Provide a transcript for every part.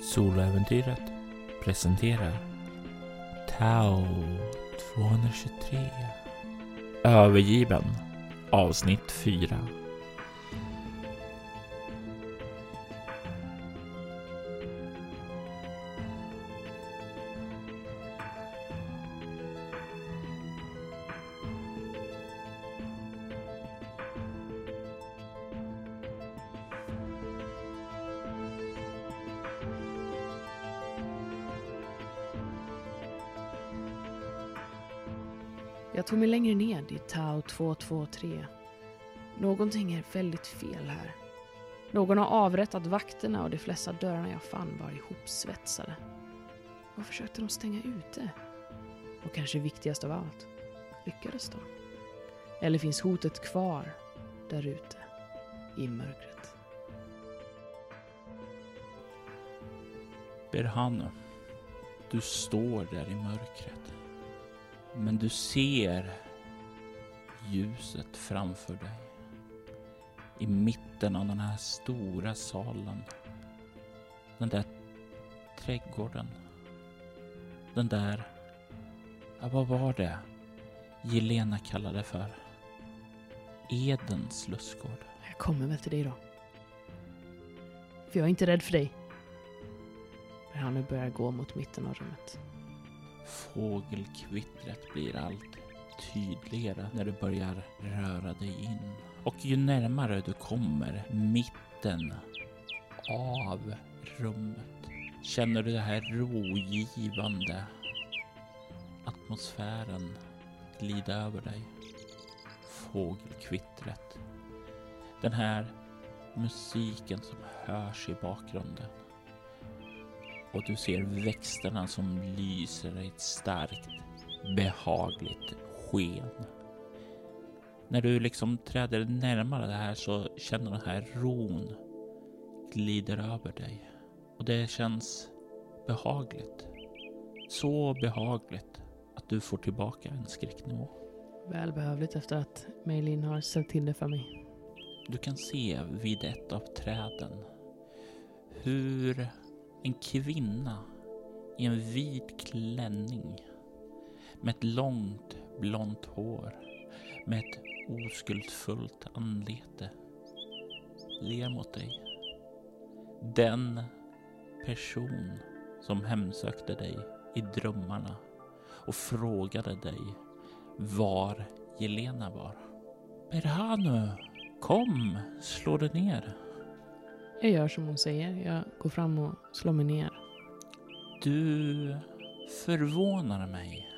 Solo-äventyret presenterar Tau 223 Övergiven, avsnitt 4. Jag tog mig längre ned i Tau 223. Någonting är väldigt fel här. Någon har avrättat vakterna och de flesta dörrarna jag fann var ihopsvetsade. Vad försökte de stänga ute? Och kanske viktigast av allt, lyckades de? Eller finns hotet kvar där ute i mörkret? Berhanu, du står där i mörkret. Men du ser ljuset framför dig. I mitten av den här stora salen. Den där trädgården. Den där... vad var det Jelena kallade för? Edens lustgård. Jag kommer väl till dig då. För jag är inte rädd för dig. Men han nu börjar gå mot mitten av rummet. Fågelkvittret blir allt tydligare när du börjar röra dig in. Och ju närmare du kommer mitten av rummet känner du det här rogivande atmosfären glida över dig. Fågelkvittret. Den här musiken som hörs i bakgrunden. Och du ser växterna som lyser i ett starkt, behagligt sken. När du liksom träder närmare det här så känner den här ron glider över dig. Och det känns behagligt. Så behagligt att du får tillbaka en skräcknivå. Välbehövligt efter att Meilin har ställt till det för mig. Du kan se vid ett av träden hur... en kvinna i en vit klänning med ett långt blont hår med ett oskuldsfullt anlete ler mot dig. Den person som hemsökte dig i drömmarna och frågade dig var Jelena var. Berhanu, kom, slå dig ner. Jag gör som hon säger. Jag går fram och slår mig ner. Du förvånar mig.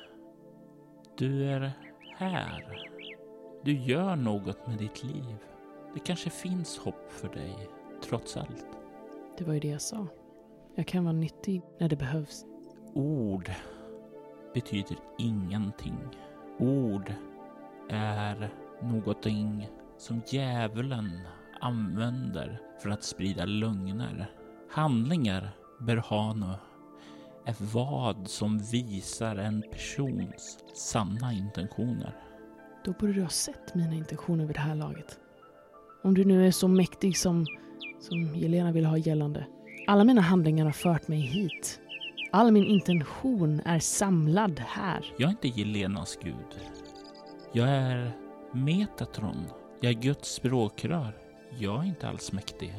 Du är här. Du gör något med ditt liv. Det kanske finns hopp för dig, trots allt. Det var ju det jag sa. Jag kan vara nyttig när det behövs. Ord betyder ingenting. Ord är någonting som djävulen använder för att sprida lögner. Handlingar, Berhanu, är vad som visar en persons sanna intentioner. Då borde du ha sett mina intentioner vid det här laget. Om du nu är så mäktig som Jelena vill ha gällande. Alla mina handlingar har fört mig hit. All min intention är samlad här. Jag är inte Jelenas gud. Jag är Metatron. Jag är Guds språkrör. Jag är inte alls mäktig.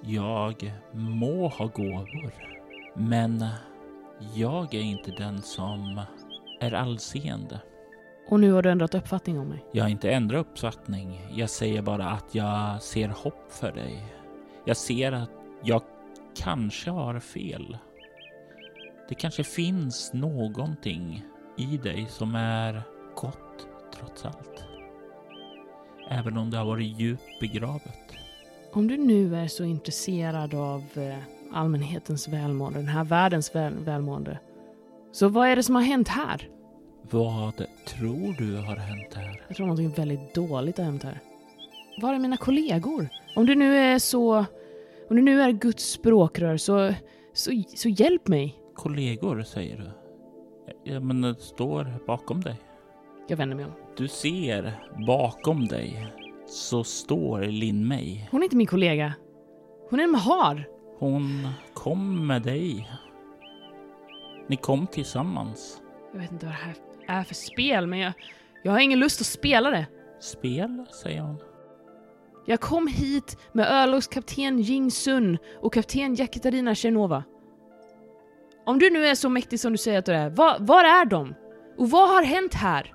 Jag må ha gåvor. Men jag är inte den som är allseende. Och nu har du ändrat uppfattning om mig? Jag har inte ändrat uppfattning. Jag säger bara att jag ser hopp för dig. Jag ser att jag kanske har fel. Det kanske finns någonting i dig som är gott trots allt. Även om det har varit djupt begravet. Om du nu är så intresserad av allmänhetens välmående, den här världens välmående, så vad är det som har hänt här? Vad tror du har hänt här? Jag tror någonting väldigt dåligt har hänt här. Var är mina kollegor? Om du nu är Guds språkrör så hjälp mig. Kollegor, säger du? Ja, men det står bakom dig. Jag vänder mig om. Du ser bakom dig så står Lin May. Hon är inte min kollega. Hon är en mahar. Hon kom med dig. Ni kom tillsammans. Jag vet inte vad det här är för spel, men jag har ingen lust att spela det. Spel, säger hon. Jag kom hit med örlogskapten Jingsun och kapten Jekaterina Genova. Om du nu är så mäktig som du säger att du är, var är de? Och vad har hänt här?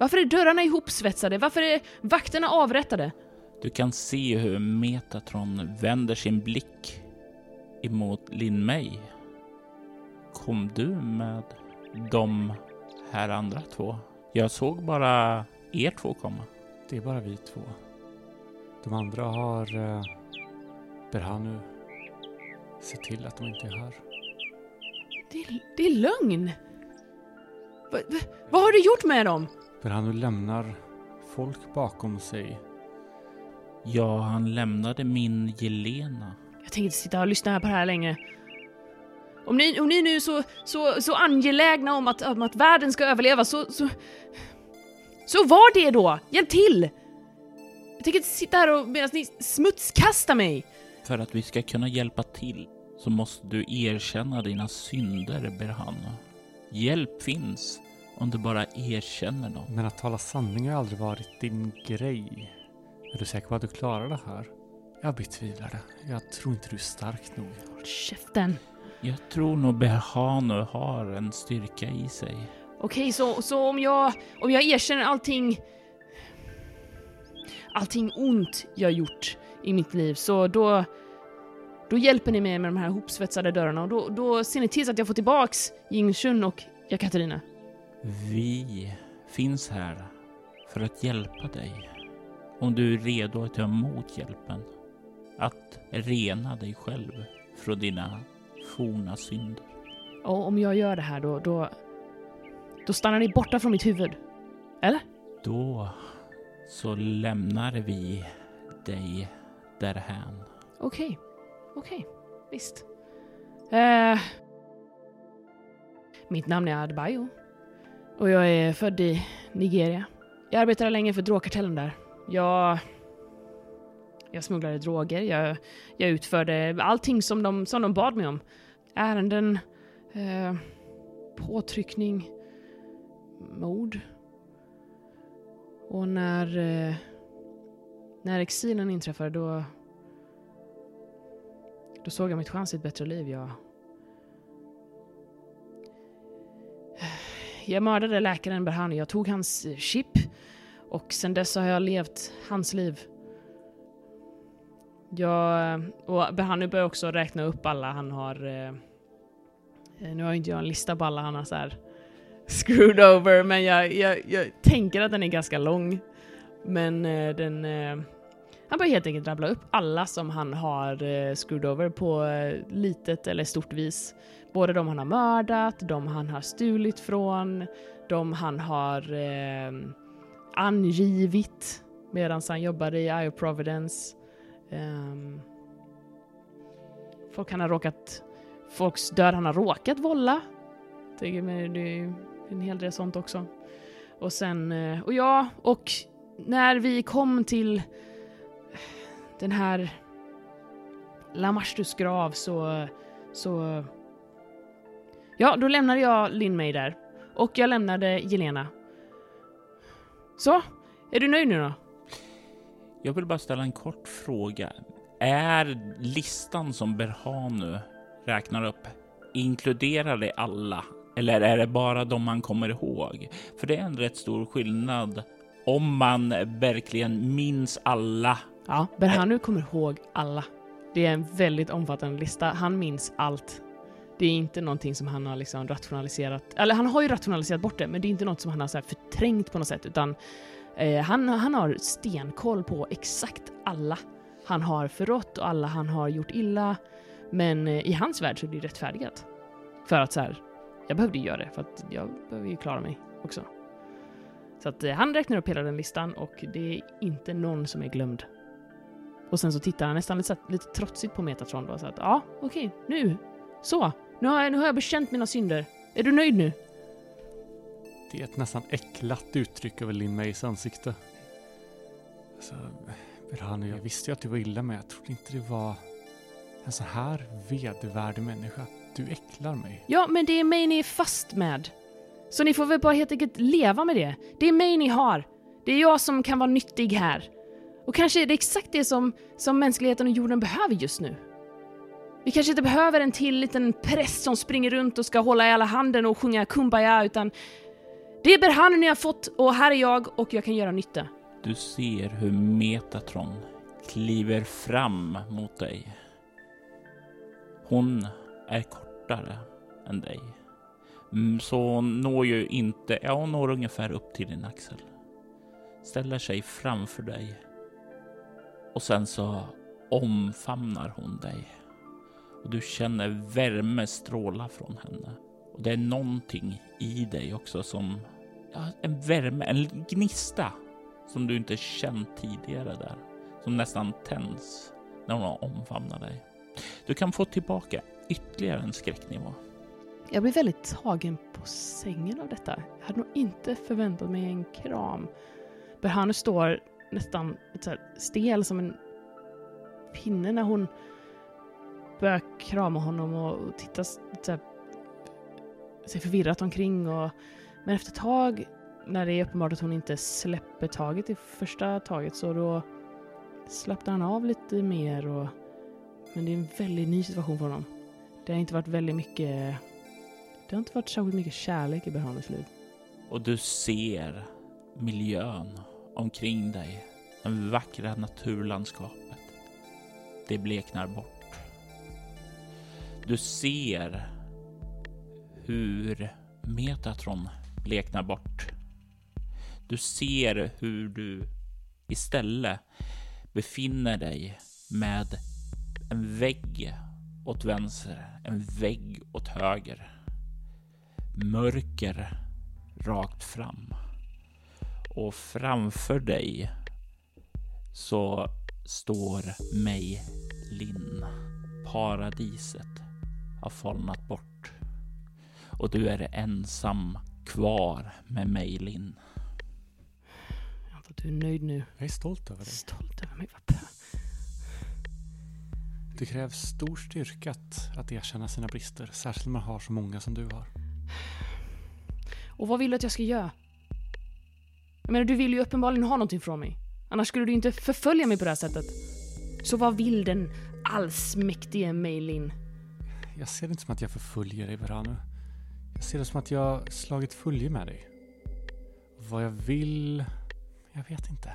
Varför är dörrarna ihopsvetsade? Varför är vakterna avrättade? Du kan se hur Metatron vänder sin blick emot Lin May. Kom du med de här andra två? Jag såg bara er två komma. Det är bara vi två. De andra har Berhanu. Se till att de inte är här. Det är lögn. Vad har du gjort med dem? Berhanu lämnar folk bakom sig. Ja, han lämnade min Jelena. Jag tänker inte sitta och lyssna här på det här länge. Om ni nu är så angelägna om att världen ska överleva, så var det då. Hjälp till! Jag tänker inte sitta här och medan ni smutskastar mig. För att vi ska kunna hjälpa till så måste du erkänna dina synder, Berhanu. Hjälp finns om du bara erkänner dem. Men att tala sanning har aldrig varit din grej. Är du säker på att du klarar det här? Jag betvivlar det. Jag tror inte du är stark nog. Håll käften. Jag tror nog Berhanu har en styrka i sig. Okej, så om jag erkänner allting ont jag gjort i mitt liv, så då hjälper ni mig med de här hopsvetsade dörrarna, och då ser ni till att jag får tillbaks Jingsun och Jekaterina. Vi finns här för att hjälpa dig. Om du är redo att ta emot hjälpen. Att rena dig själv från dina forna synder. Och om jag gör det här då stannar ni borta från mitt huvud. Eller? Då så lämnar vi dig därhän. Okej. Visst. Mitt namn är Adebayo. Och jag är född i Nigeria. Jag arbetade länge för drogkartellen där. Jag smugglade droger. Jag utförde allting som de bad mig om. Ärenden, påtryckning, mord. Och när exilen inträffade, då såg jag mitt chans i ett bättre liv. Jag mördade läkaren Berhanu. Jag tog hans chip. Och sen dess har jag levt hans liv. Och Berhanu börjar också räkna upp alla han har. Nu har inte jag en lista på alla han har så här screwed over. Men jag tänker att den är ganska lång. Men han börjar helt enkelt rabbla upp alla som han har screwed over på litet eller stort vis. Både de han har mördat, de han har stulit från, de han har angivit medan han jobbade i Eye of Providence. Folks död han har råkat vålla. Tänker mig, det är en hel del sånt också. Och sen och när vi kom till den här Lamastus grav så då lämnade jag Lin May där och jag lämnade Jelena. Så, är du nöjd nu då? Jag vill bara ställa en kort fråga. Är listan som Berhanu räknar upp, inkluderar det alla? Eller är det bara de man kommer ihåg? För det är en rätt stor skillnad om man verkligen minns alla. Ja, Berhanu kommer ihåg alla. Det är en väldigt omfattande lista. Han minns allt. Det är inte någonting som han har liksom rationaliserat. Eller han har ju rationaliserat bort det, men det är inte något som han har så här förträngt på något sätt, utan han har stenkoll på exakt alla han har förrått och alla han har gjort illa. Men i hans värld så är det ju rättfärdigat. För att så här, jag behövde göra det för att jag behöver ju klara mig också. Så att han räknar upp hela den listan och det är inte någon som är glömd. Och sen så tittar han nästan lite trotsigt på Metatron och så att ja, okej, nu. Så. Nu har jag bekänt mina synder. Är du nöjd nu? Det är ett nästan äcklat uttryck över Lin Mays ansikte. Alltså, Berhanu, jag visste ju att du var illa med. Jag trodde inte det var En så här vedervärdig människa. Du äcklar mig. Ja, men det är mig ni är fast med. Så ni får väl bara helt enkelt leva med det. Det är mig ni har. Det är jag som kan vara nyttig här. Och kanske är det exakt det som mänskligheten och jorden behöver just nu. Vi kanske inte behöver en till liten präst som springer runt och ska hålla i alla handen och sjunga kumbaya, utan det är Berhanu ni har fått och här är jag och jag kan göra nytta. Du ser hur Metatron kliver fram mot dig. Hon är kortare än dig. Så hon når ju inte, ja hon når ungefär upp till din axel. Ställer sig framför dig. Och sen så omfamnar hon dig. Och du känner värme stråla från henne. Och det är någonting i dig också som, ja, en värme, en gnista som du inte känt tidigare där. Som nästan tänds när hon omfamnar dig. Du kan få tillbaka ytterligare en skräcknivå. Jag blir väldigt tagen på sängen av detta. Jag hade nog inte förväntat mig en kram. Berhanu står nästan så här stel som en pinne när hon börjar krama honom och tittar så här, sig förvirrat omkring. Men efter ett tag, när det är uppenbart att hon inte släpper taget i första taget, så då slappnar han av lite mer. Men det är en väldigt ny situation för honom. Det har inte varit särskilt mycket kärlek i Berhanus liv. Och du ser miljön omkring dig. Det vackra naturlandskapet. Det bleknar bort. Du ser hur Metatron bleknar bort. Du ser hur du istället befinner dig med en vägg åt vänster, en vägg åt höger. Mörker rakt fram. Och framför dig så står Meilin. Paradiset har falnat bort. Och du är ensam kvar med Meilin. Jag antar att du är nöjd nu. Jag är stolt över dig. Stolt över mig, pappa. Det krävs stor styrka att erkänna sina brister. Särskilt när man har så många som du har. Och vad vill du att jag ska göra? Jag menar, du vill ju uppenbarligen ha någonting från mig. Annars skulle du inte förfölja mig på det här sättet. Så vad vill den allsmäktige Meilin? Jag ser det inte som att jag förföljer dig, Berhanu. Jag ser det som att jag slagit följe med dig. Vad jag vill... jag vet inte.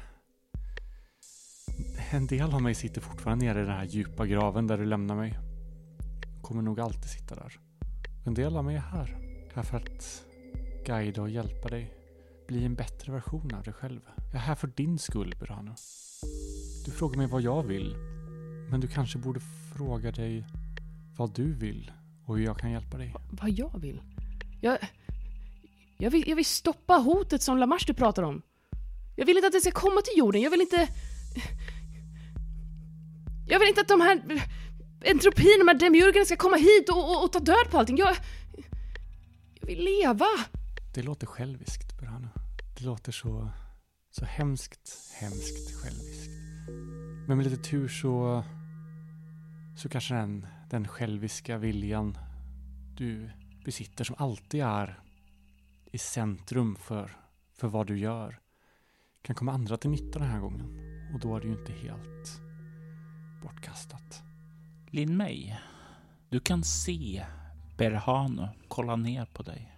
En del av mig sitter fortfarande nere i den här djupa graven där du lämnar mig. Kommer nog alltid sitta där. En del av mig är här. Här för att guida och hjälpa dig. Bli en bättre version av dig själv. Jag är här för din skull, Berhanu. Du frågar mig vad jag vill. Men du kanske borde fråga dig vad du vill och hur jag kan hjälpa dig. Vad jag vill? Jag vill stoppa hotet som Lamastus du pratar om. Jag vill inte att det ska komma till jorden. Jag vill inte att de här entropin, de här demiurgerna ska komma hit och ta död på allting. Jag vill leva. Det låter själviskt, Berhanu. Det låter så hemskt själviskt. Men med lite tur så kanske den själviska viljan du besitter, som alltid är i centrum för vad du gör, kan komma andra till nytta den här gången. Och då är det ju inte helt bortkastat. Lin May, du kan se Berhanu kolla ner på dig.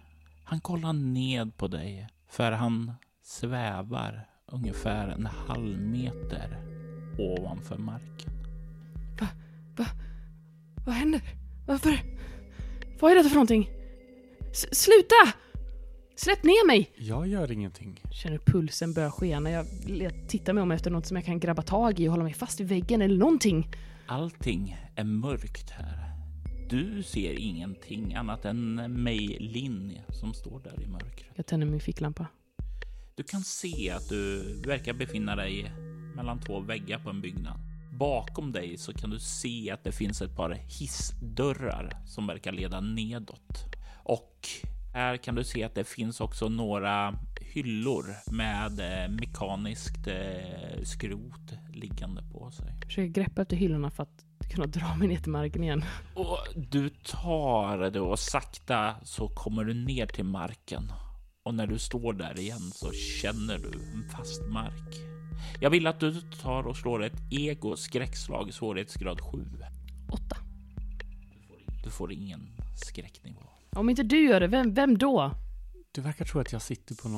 Han kollar ned på dig för han svävar ungefär 1,5 meter ovanför marken. Vad händer? Varför? Vad är det för någonting? Sluta! Släpp ner mig! Jag gör ingenting. Känner pulsen börja skena. Jag tittar mig om efter något som jag kan grabba tag i och hålla mig fast i väggen eller någonting. Allting är mörkt här. Du ser ingenting annat än Meilin som står där i mörkret. Jag tänder min ficklampa. Du kan se att du verkar befinna dig mellan två väggar på en byggnad. Bakom dig så kan du se att det finns ett par hissdörrar som verkar leda nedåt. Och här kan du se att det finns också några hyllor med mekaniskt skrot liggande på sig. Jag försöker greppa efter hyllorna för att kunna dra mig ner till marken igen. Och du tar det och sakta så kommer du ner till marken. Och när du står där igen så känner du en fast mark. Jag vill att du tar och slår ett ego-skräckslag, svårighetsgrad 7. 8. Du får ingen skräcknivå. Om inte du gör det, vem då? Du verkar tro att jag sitter på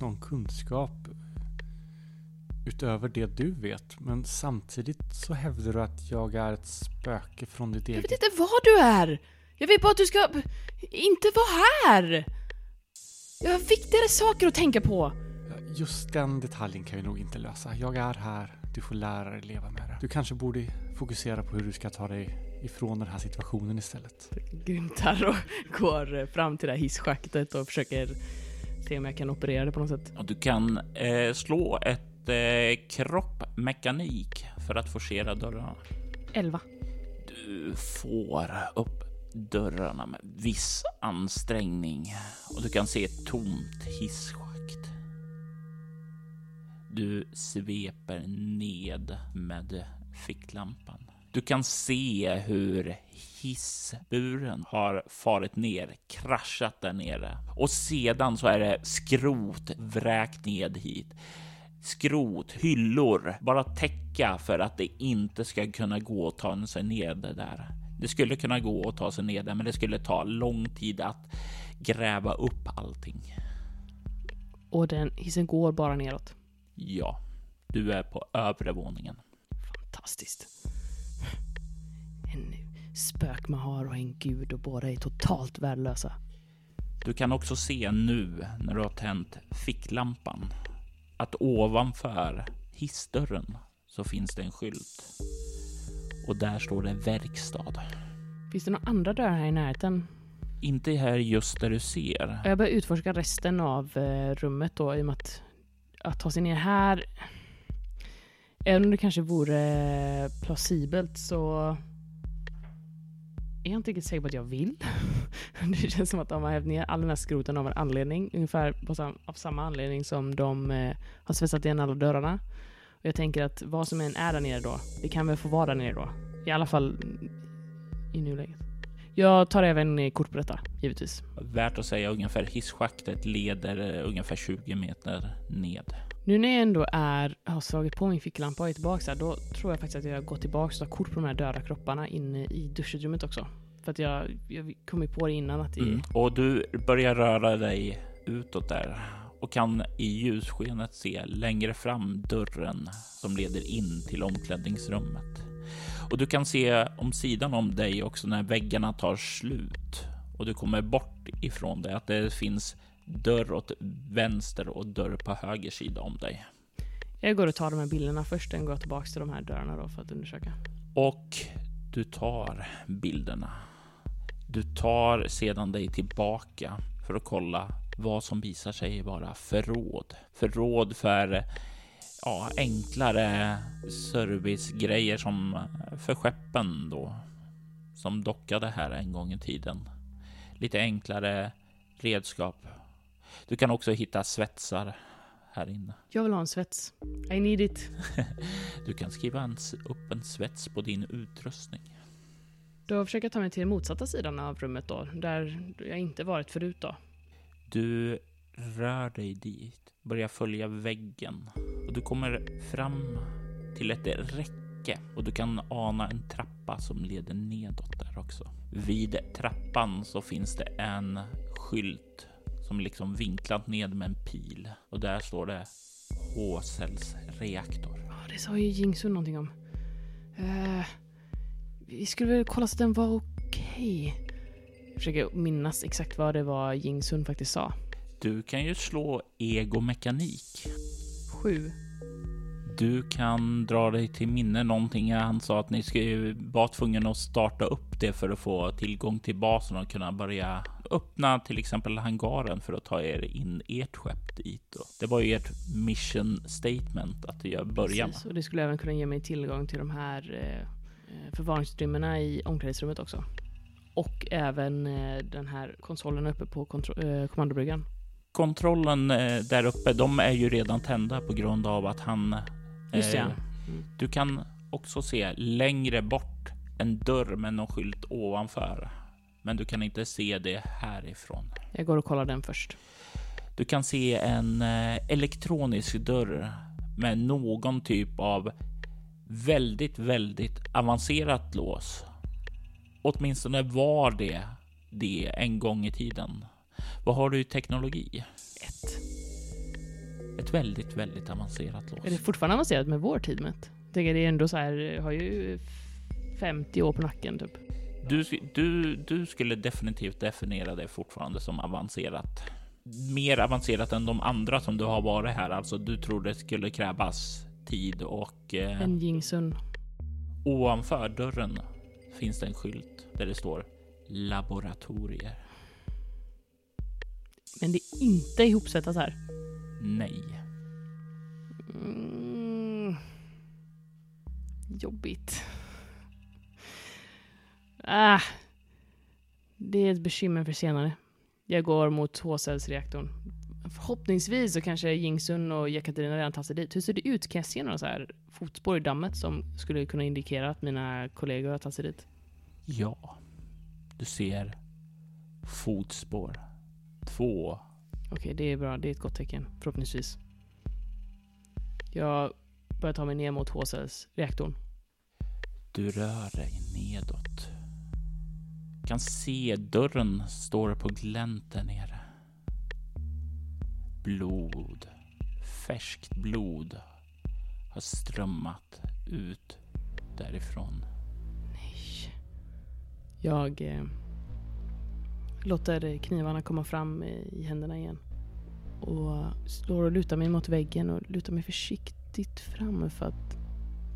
någon kunskap utöver det du vet. Men samtidigt så hävdar du att jag är ett spöke från ditt eget... Jag vet inte vad du är! Jag vet bara att du ska inte vara här! Jag har viktigare saker att tänka på. Just den detaljen kan vi nog inte lösa. Jag är här, du får lära dig leva med det. Du kanske borde fokusera på hur du ska ta dig ifrån den här situationen istället. Grymtar och går fram till det här hisschaktet och försöker se om jag kan operera det på något sätt. Och du kan slå ett kroppmekanik för att forcera dörrarna. 11. Du får upp dörrarna med viss ansträngning och du kan se ett tomt hisschakt. Du sveper ned med ficklampan. Du kan se hur hissburen har farit ner, kraschat där nere. Och sedan så är det skrot vräkt ned hit. Skrot, hyllor, bara täcka för att det inte ska kunna gå att ta sig ner där. Det skulle kunna gå att ta sig ner där, men det skulle ta lång tid att gräva upp allting. Och den hissen går bara neråt? Ja, du är på övre våningen. Fantastiskt. En spök man har och en gud och båda är totalt värdelösa. Du kan också se nu när du har tänt ficklampan att ovanför hissdörren så finns det en skylt. Och där står det verkstad. Finns det några andra dörrar här i närheten? Inte här just där du ser. Jag börjar utforska resten av rummet då, i och med att ta sig ner här. Även om det kanske vore plausibelt så... är jag inte riktigt säker på att jag vill. Det känns som att de har hävt ner all den här skroten av en anledning. Ungefär av samma anledning som de har svetsat igen alla dörrarna. Och jag tänker att vad som än är där nere då, det kan väl få vara där nere då. I alla fall i nuläget. Jag tar även kort på detta, givetvis. Värt att säga ungefär hisschaktet leder ungefär 20 meter ned. Nu när jag ändå har slagit på min ficklampa och är tillbaka här, då tror jag faktiskt att jag går tillbaka och tar kort på de här döda kropparna inne i duschutrummet också. För att jag kom ju på det innan att... Och du börjar röra dig utåt där och kan i ljusskenet se längre fram dörren som leder in till omklädningsrummet. Och du kan se om sidan om dig också när väggarna tar slut och du kommer bort ifrån det, att det finns dörr åt vänster och dörr på höger sida om dig. Jag går och tar de här bilderna först, sen går jag tillbaka till de här dörrarna då för att undersöka. Och du tar bilderna. Du tar sedan dig tillbaka för att kolla vad som visar sig vara förråd. Förråd för enklare servicegrejer som för skeppen då, som dockade här en gång i tiden. Lite enklare redskap. Du kan också hitta svetsar här inne. Jag vill ha en svets. I need it. Du kan skriva upp en svets på din utrustning. Då försöker jag ta mig till den motsatta sidan av rummet då, där jag inte varit förut då. Du rör dig dit, börjar följa väggen och du kommer fram till ett räcke och du kan ana en trappa som leder nedåt där också. Vid trappan så finns det en skylt som liksom vinklat ned med en pil och där står det H-cells reaktor. Ja, det sa ju Jingsun någonting om. Vi skulle väl kolla så den var okej. Jag försöker minnas exakt vad det var Jingsun faktiskt sa. Du kan ju slå egomekanik. 7. Du kan dra dig till minne någonting. Han sa att ni var tvungen att starta upp det för att få tillgång till basen och kunna börja öppna till exempel hangaren för att ta er in ert skepp dit då. Det var ju ert mission statement att jag börjar. Precis, och det skulle även kunna ge mig tillgång till de här förvaringsutrymmerna i omklädningsrummet också. Och även den här konsolen uppe på kommandobryggan. kontrollen där uppe, de är ju redan tända på grund av att han... Just det, ja. Du kan också se längre bort en dörr med någon skylt ovanför. Men du kan inte se det härifrån. Jag går och kollar den först. Du kan se en elektronisk dörr med någon typ av väldigt, väldigt avancerat lås. Åtminstone var det en gång i tiden. Vad har du i teknologi? Ett väldigt, väldigt avancerat lås. Är det fortfarande avancerat med vår tid? Med? Jag tänker det är ändå så här, har ju 50 år på nacken typ. Du skulle definitivt definiera det fortfarande som avancerat. Mer avancerat än de andra som du har varit här. Alltså du tror det skulle krävas tid och... en Jingsun. Ovanför dörren finns det en skylt där det står laboratorier. Men det är inte ihopsvettat här. Nej. Jobbigt. Det är ett bekymmer för senare. Jag går mot H-cells reaktorn. Förhoppningsvis så kanske Jingsun och Jekaterina redan tar sig dit. Hur ser det ut? Kan jag se några så här fotspår i dammet som skulle kunna indikera att mina kollegor har tagit sig dit? Ja. Du ser fotspår. 2. Okej, det är bra. Det är ett gott tecken. Förhoppningsvis. Jag börjar ta mig ner mot H-cells reaktorn. Du rör dig nedåt. Du kan se dörren står på glänten nere. Blod, färskt blod har strömmat ut därifrån. Nej. Jag låter knivarna komma fram i händerna igen. Och slår och lutar mig mot väggen och lutar mig försiktigt fram för att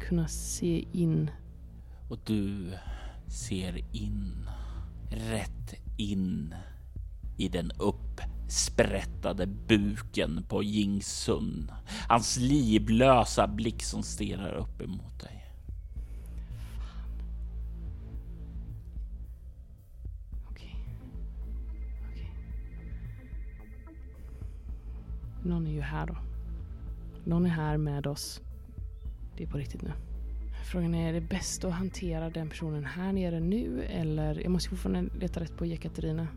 kunna se in. Och du ser in. Rätt in i den uppsprättade buken på Jingsun. Hans livlösa blick som stirrar upp emot dig. Okej. Någon är ju här då. Någon är här med oss. Det är på riktigt nu. Frågan är det bäst att hantera den personen här nere nu, eller jag måste fortfarande leta rätt på Jekaterina,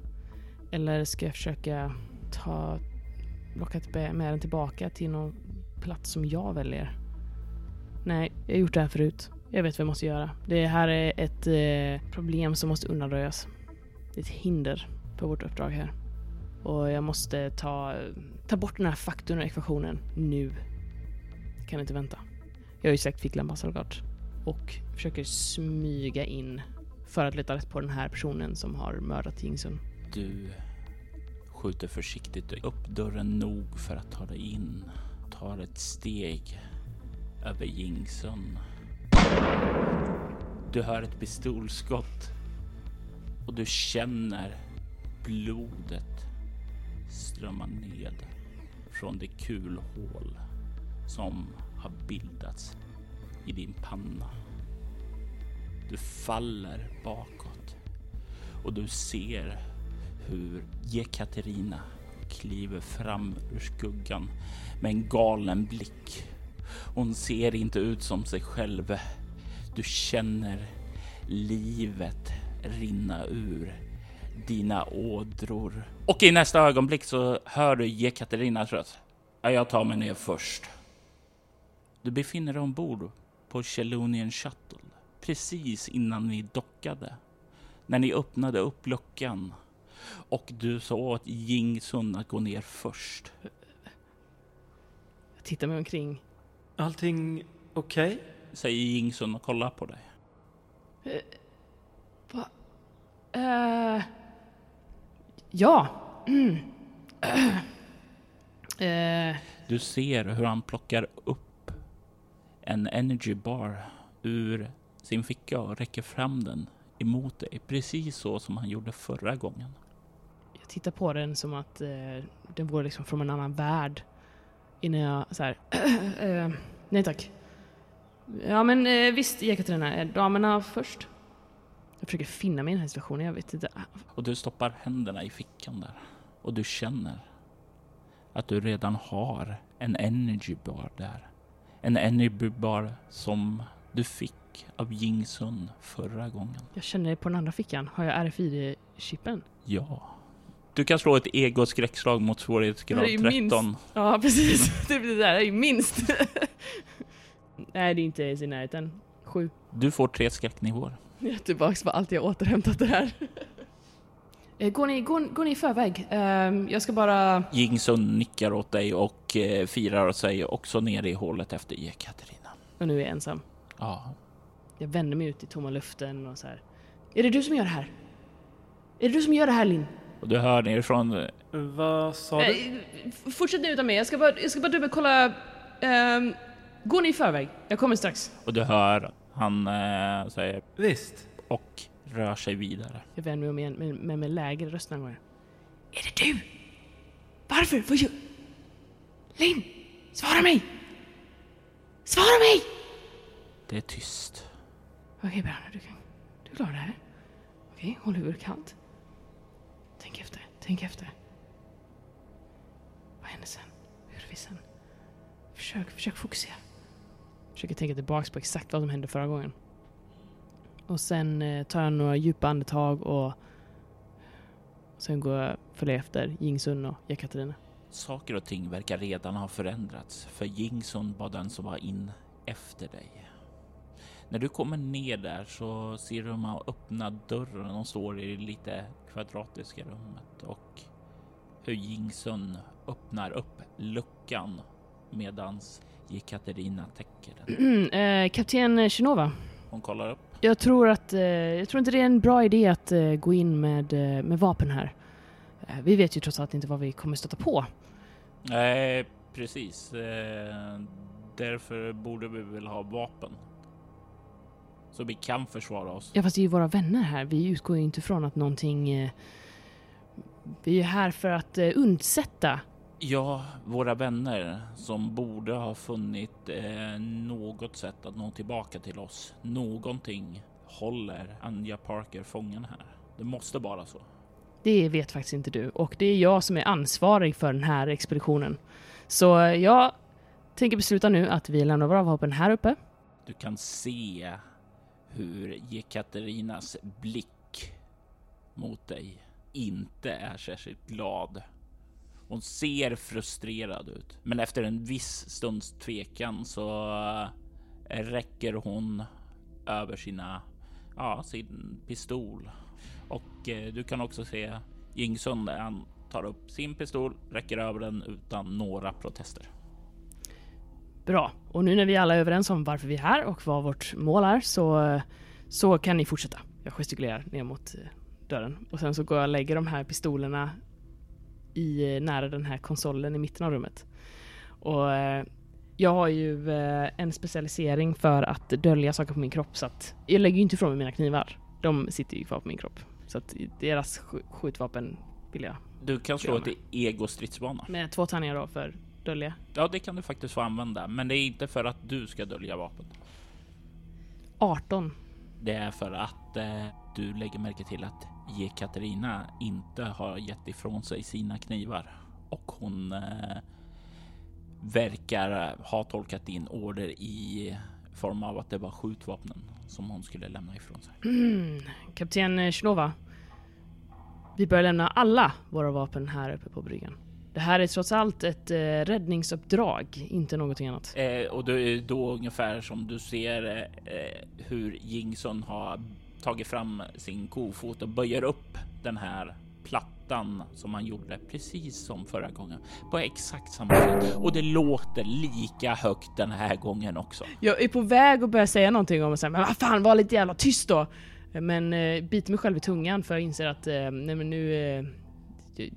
eller ska jag försöka locka med den tillbaka till någon plats som jag väljer? Nej, jag har gjort det här förut. Jag vet vad jag måste göra. Det här är ett problem som måste undanröjas. Det är ett hinder för vårt uppdrag här. Och jag måste ta bort den här faktorn och ekvationen nu. Jag kan inte vänta. Jag har ju släckt ficklampan såklart. Och försöker smyga in för att leta rätt på den här personen som har mördat Jingsun. Du skjuter försiktigt upp dörren nog för att ta dig in. Tar ett steg över Jingsun. Du hör ett pistolskott. Och du känner blodet strömma ned från det kulhål som har bildats i din panna. Du faller bakåt och du ser hur Jekaterina kliver fram ur skuggan med en galen blick. Hon ser inte ut som sig själv. Du känner livet rinna ur dina ådror. Och i nästa ögonblick så hör du Jekatarinas röst. Jag tar mig ner först. Du befinner dig ombord på Chelonian Shuttle precis innan ni dockade. När ni öppnade upp luckan och du sa åt Jingsun att gå ner först. Jag tittar mig omkring. Allting okej? Säger Jingsun och kollar på dig. Ja. Du ser hur han plockar upp en energy bar ur sin ficka och räcker fram den emot dig. Precis så som han gjorde förra gången. Jag tittar på den som att den vore liksom från en annan värld. Innan jag så här... nej tack. Ja men visst, Jekaterina. Damerna först. Jag försöker finna mig i den här situationen, jag vet inte. Och du stoppar händerna i fickan där. Och du känner att du redan har en energy bar där. En energy bar som du fick av Jingsun förra gången. Jag känner det på den andra fickan. Har jag RFID-chippen? Ja. Du kan slå ett ego-skräckslag mot svårighetsgrad 13. Ja, precis. Det där är ju minst. Nej, det är inte ens i närheten. 7. Du får 3 skräcknivåer. Jag är tillbaka på allt jag återhämtat det här. Går ni i förväg? Jag ska bara... Jingsun nickar åt dig och firar sig också ner i hålet efter Jekaterina. Och nu är jag ensam. Ja. Jag vänder mig ut i tomma luften och så här. Är det du som gör det här? Är det du som gör det här, Lin? Och du hör nerifrån... Vad sa du? Fortsätt nu utan mig. Jag ska bara dubbelkolla... Går ni i förväg? Jag kommer strax. Och du hör han säger... Visst. Och... rör sig vidare. Jag vänder mig om igen med lägre röst någon gång. Är det du? Varför? Vad gör... Lin! Svara mig! Svara mig! Det är tyst. Okej, Berhanu, du klarar det här. Okej, håll huvudet kallt. Tänk efter. Vad händer sen? Hur är vi sen? Försök fokusera. Försöker tänka tillbaks på exakt vad som hände förra gången. Och sen tar jag några djupa andetag och sen går jag följa efter Jingsun och Jekaterina. Saker och ting verkar redan ha förändrats, för Jingsun var den som var in efter dig. När du kommer ner där så ser du man öppna dörren och står i det lite kvadratiska rummet och hur Jingsun öppnar upp luckan medans Jekaterina täcker den. Kapten Genova. Hon kollar upp. Jag tror inte det är en bra idé att gå in med vapen här. Vi vet ju trots allt inte vad vi kommer stöta på. Nej, precis. Därför borde vi väl ha vapen. Så vi kan försvara oss. Ja, fast det är ju våra vänner här. Vi utgår ju inte från att någonting... Vi är ju här för att undsätta. Ja, våra vänner som borde ha funnit något sätt att nå tillbaka till oss. Någonting håller Anja Parker fången här. Det måste vara så. Det vet faktiskt inte du. Och det är jag som är ansvarig för den här expeditionen. Så jag tänker besluta nu att vi lämnar våra vapen här uppe. Du kan se hur Jekaterinas blick mot dig inte är särskilt glad. Hon ser frustrerad ut. Men efter en viss stunds tvekan så räcker hon över sin pistol. Och du kan också se Jingsun där han tar upp sin pistol, räcker över den utan några protester. Bra. Och nu när vi alla är överens om varför vi är här och vad vårt mål är så kan ni fortsätta. Jag gestikulerar ner mot dörren. Och sen så går jag och lägger de här pistolerna i nära den här konsolen i mitten av rummet. Och jag har ju en specialisering för att dölja saker på min kropp, så att jag lägger ju inte ifrån mig mina knivar. De sitter ju kvar på min kropp. Så att deras skjutvapen vill jag. Du kan slå ett ego-stridsbana. Med 2 tärningar då för dölja. Ja, det kan du faktiskt få använda, men det är inte för att du ska dölja vapen. 18. Det är för att du lägger märke till att Jekaterina inte har gett ifrån sig sina knivar och hon verkar ha tolkat in order i form av att det var skjutvapnen som hon skulle lämna ifrån sig. Kapten Shnova, vi bör lämna alla våra vapen här uppe på bryggan. Det här är trots allt ett räddningsuppdrag, inte någonting annat. Och det är då ungefär som du ser hur Jingsun har tagit fram sin kofot och böjer upp den här plattan som han gjorde precis som förra gången på exakt samma sätt, och det låter lika högt den här gången också. Jag är på väg att börja säga någonting om och säga, men vad fan, var lite jävla tyst då, men biter mig själv i tungan för jag inser att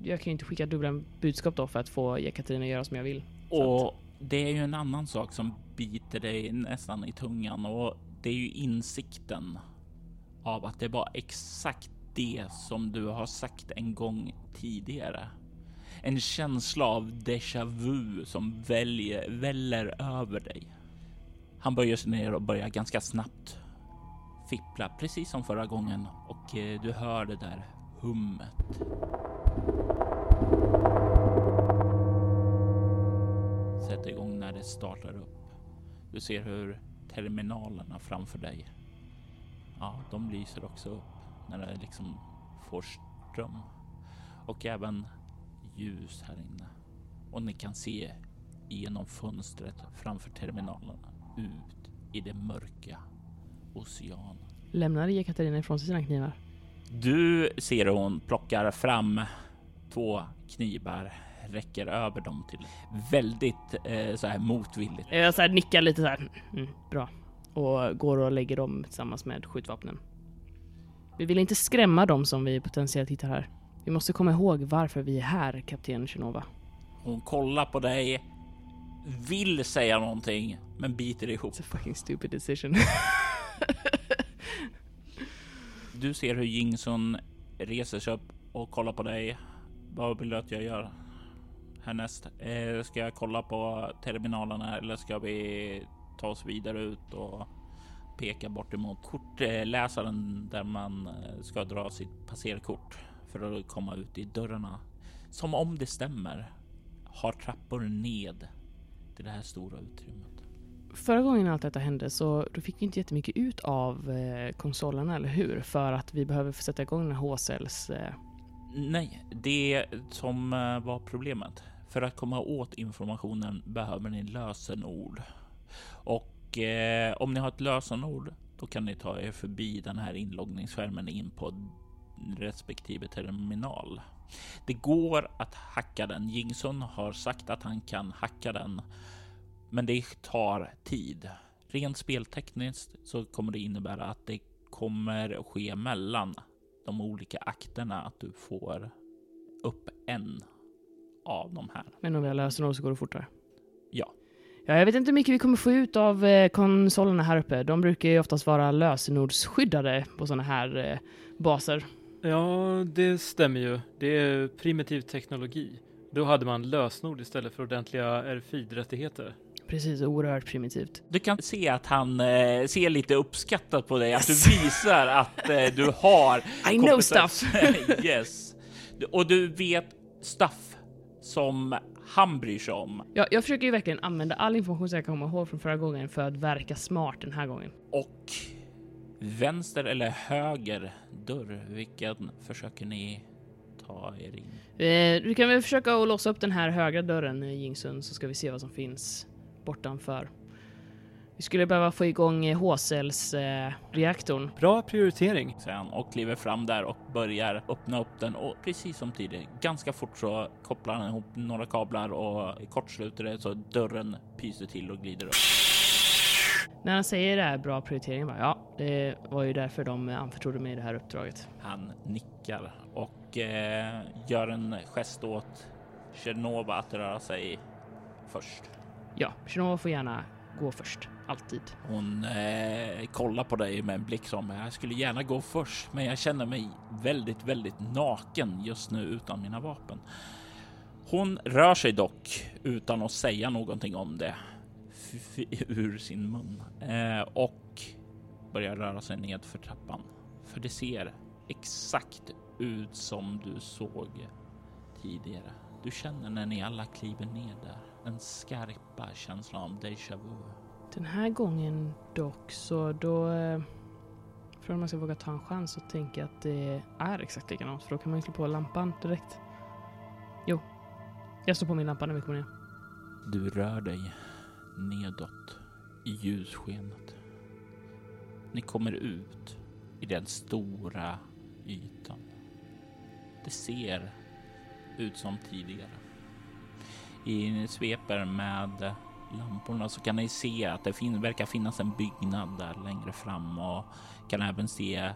jag kan ju inte skicka dubbla budskap då för att få Jekaterina göra som jag vill. Och det är ju en annan sak som biter dig nästan i tungan, och det är ju insikten av att det var exakt det som du har sagt en gång tidigare. En känsla av déjà vu som väller över dig. Han böjer sig ner och börjar ganska snabbt fippla, precis som förra gången. Och du hör det där hummet. satte igång när det startar upp. Du ser hur terminalerna framför dig, ja, de lyser också upp när det liksom får ström. Och även ljus här inne. Och ni kan se genom fönstret framför terminalerna ut i det mörka oceanen. Lämnar Jekaterina ifrån sig sina knivar? Du ser hon plockar fram två knivar, räcker över dem till väldigt så här motvilligt. Jag så här nickar lite så här. Mm, bra. Och går och lägger dem tillsammans med skjutvapnen. Vi vill inte skrämma dem som vi potentiellt hittar här. Vi måste komma ihåg varför vi är här, kapten Genova. Hon kollar på dig, vill säga någonting, men biter ihop. It's a fucking stupid decision. Du ser hur Jingsun reser sig upp och kollar på dig. Vad vill du att jag gör härnäst? Ska jag kolla på terminalerna eller ska vi ta oss vidare ut och peka bort emot kortläsaren där man ska dra sitt passerkort för att komma ut i dörrarna? Som om det stämmer har trappor ned till det här stora utrymmet. Förra gången allt detta hände så då fick vi inte jättemycket ut av konsolerna, eller hur? För att vi behöver sätta igång den H-cells... Nej, det som var problemet. För att komma åt informationen behöver ni lösenord. Och om ni har ett lösenord då kan ni ta er förbi den här inloggningsskärmen in på respektive terminal. Det går att hacka den. Jingsun har sagt att han kan hacka den. Men det tar tid. Rent speltekniskt så kommer det innebära att det kommer ske mellan de olika akterna att du får upp en av de här. Men om vi har lösenord så går det fortare. Ja. Ja, jag vet inte hur mycket vi kommer få ut av konsolerna här uppe. De brukar ju oftast vara lösenordsskyddade på sådana här baser. Ja, det stämmer ju. Det är primitiv teknologi. Då hade man lösenord istället för ordentliga RFID-rättigheter. Precis, oerhört primitivt. Du kan se att han ser lite uppskattat på dig. Yes. Att du visar att du har... I know stuff! Yes. Och du vet stuff som han bryr sig om. Ja, jag försöker ju verkligen använda all information som jag kommer ihåg från förra gången för att verka smart den här gången. Och vänster eller höger dörr, vilken försöker ni... Du kan väl försöka att låsa upp den här högra dörren i Jingsun så ska vi se vad som finns bortanför. Vi skulle behöva få igång H-cells reaktorn. Bra prioritering, säger han och kliver fram där och börjar öppna upp den. Och precis som tidigare, ganska fort så kopplar han ihop några kablar och kortsluter det så dörren pyser till och glider upp. När han säger det här, bra prioritering, bara, ja, det var ju därför de anförtrodde mig det här uppdraget. Han nickar och gör en gest åt Genova att röra sig först. Ja, Genova får gärna gå först, alltid. Hon kollar på dig med en blick som, jag skulle gärna gå först, men jag känner mig väldigt, väldigt naken just nu utan mina vapen. Hon rör sig dock utan att säga någonting om det. Ur sin mun och börjar röra sig ned för trappan. För det ser exakt ut som du såg tidigare. Du känner när ni alla kliver ner där en skarpa känsla av déjà vu. Den här gången dock så då för att man ska våga ta en chans och tänka att det är exakt likadant för då kan man ju slå på lampan direkt. Jo, jag slår på min lampa när vi kommer ner. Du rör dig nedåt i ljusskenet. Ni kommer ut i den stora ytan. Det ser ut som tidigare. I sveper med lamporna så kan ni se att det verkar finnas en byggnad där längre fram och kan även se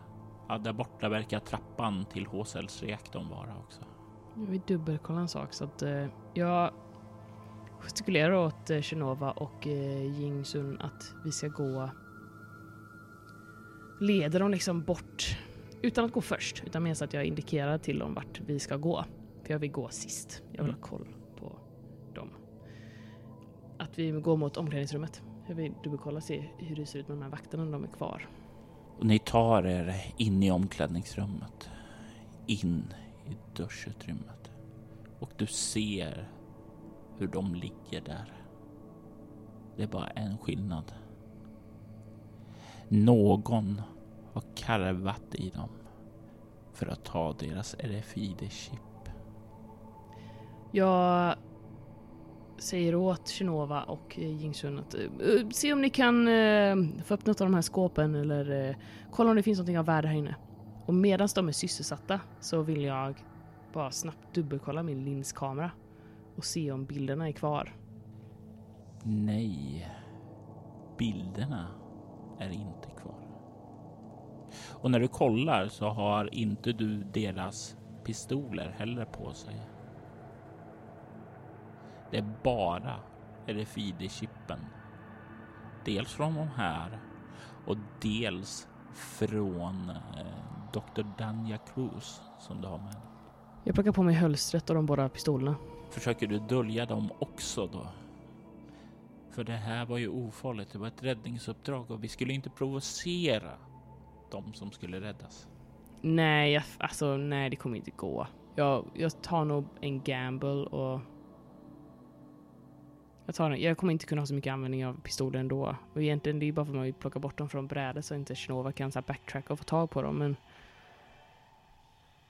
att där borta verkar trappan till H-cells reaktorn vara också. Jag vill dubbelkolla en sak så att jag gestikulerar åt Genova och Jingsun att vi ska gå leder dem liksom bort utan att gå först, utan mer så att jag indikerar till dem vart vi ska gå för jag vill gå sist, jag vill ha koll på dem att vi går mot omklädningsrummet. Jag vill dubbelkolla se hur det ser ut med de här vakterna om de är kvar. Och ni tar er in i omklädningsrummet, in i duschutrymmet och du ser hur de ligger där Det är bara en skillnad. Någon har karvat i dem för att ta deras RFID-chip. Jag säger åt Genova och Jingsun att se om ni kan få öppna något av de här skåpen eller kolla om det finns någonting av värde här inne. Och medan de är sysselsatta så vill jag bara snabbt dubbelkolla min linskamera och se om bilderna är kvar. Nej, bilderna är inte kvar. Och när du kollar så har inte du deras pistoler heller på sig. Det är bara RFID-chippen. Dels från de här och dels från Dr. Dunja Cruz som du har med. Jag plockar på mig hölstret och de båda pistolerna. Försöker du dölja dem också då? För det här var ju ofarligt. Det var ett räddningsuppdrag och vi skulle inte provocera de som skulle räddas. Nej, nej, det kommer inte gå. Jag tar nog en gamble och... Jag kommer inte kunna ha så mycket användning av pistolen då. Och egentligen det är bara för att man vill plocka bort dem från brädet så inte Genova kan så backtracka och få tag på dem. Men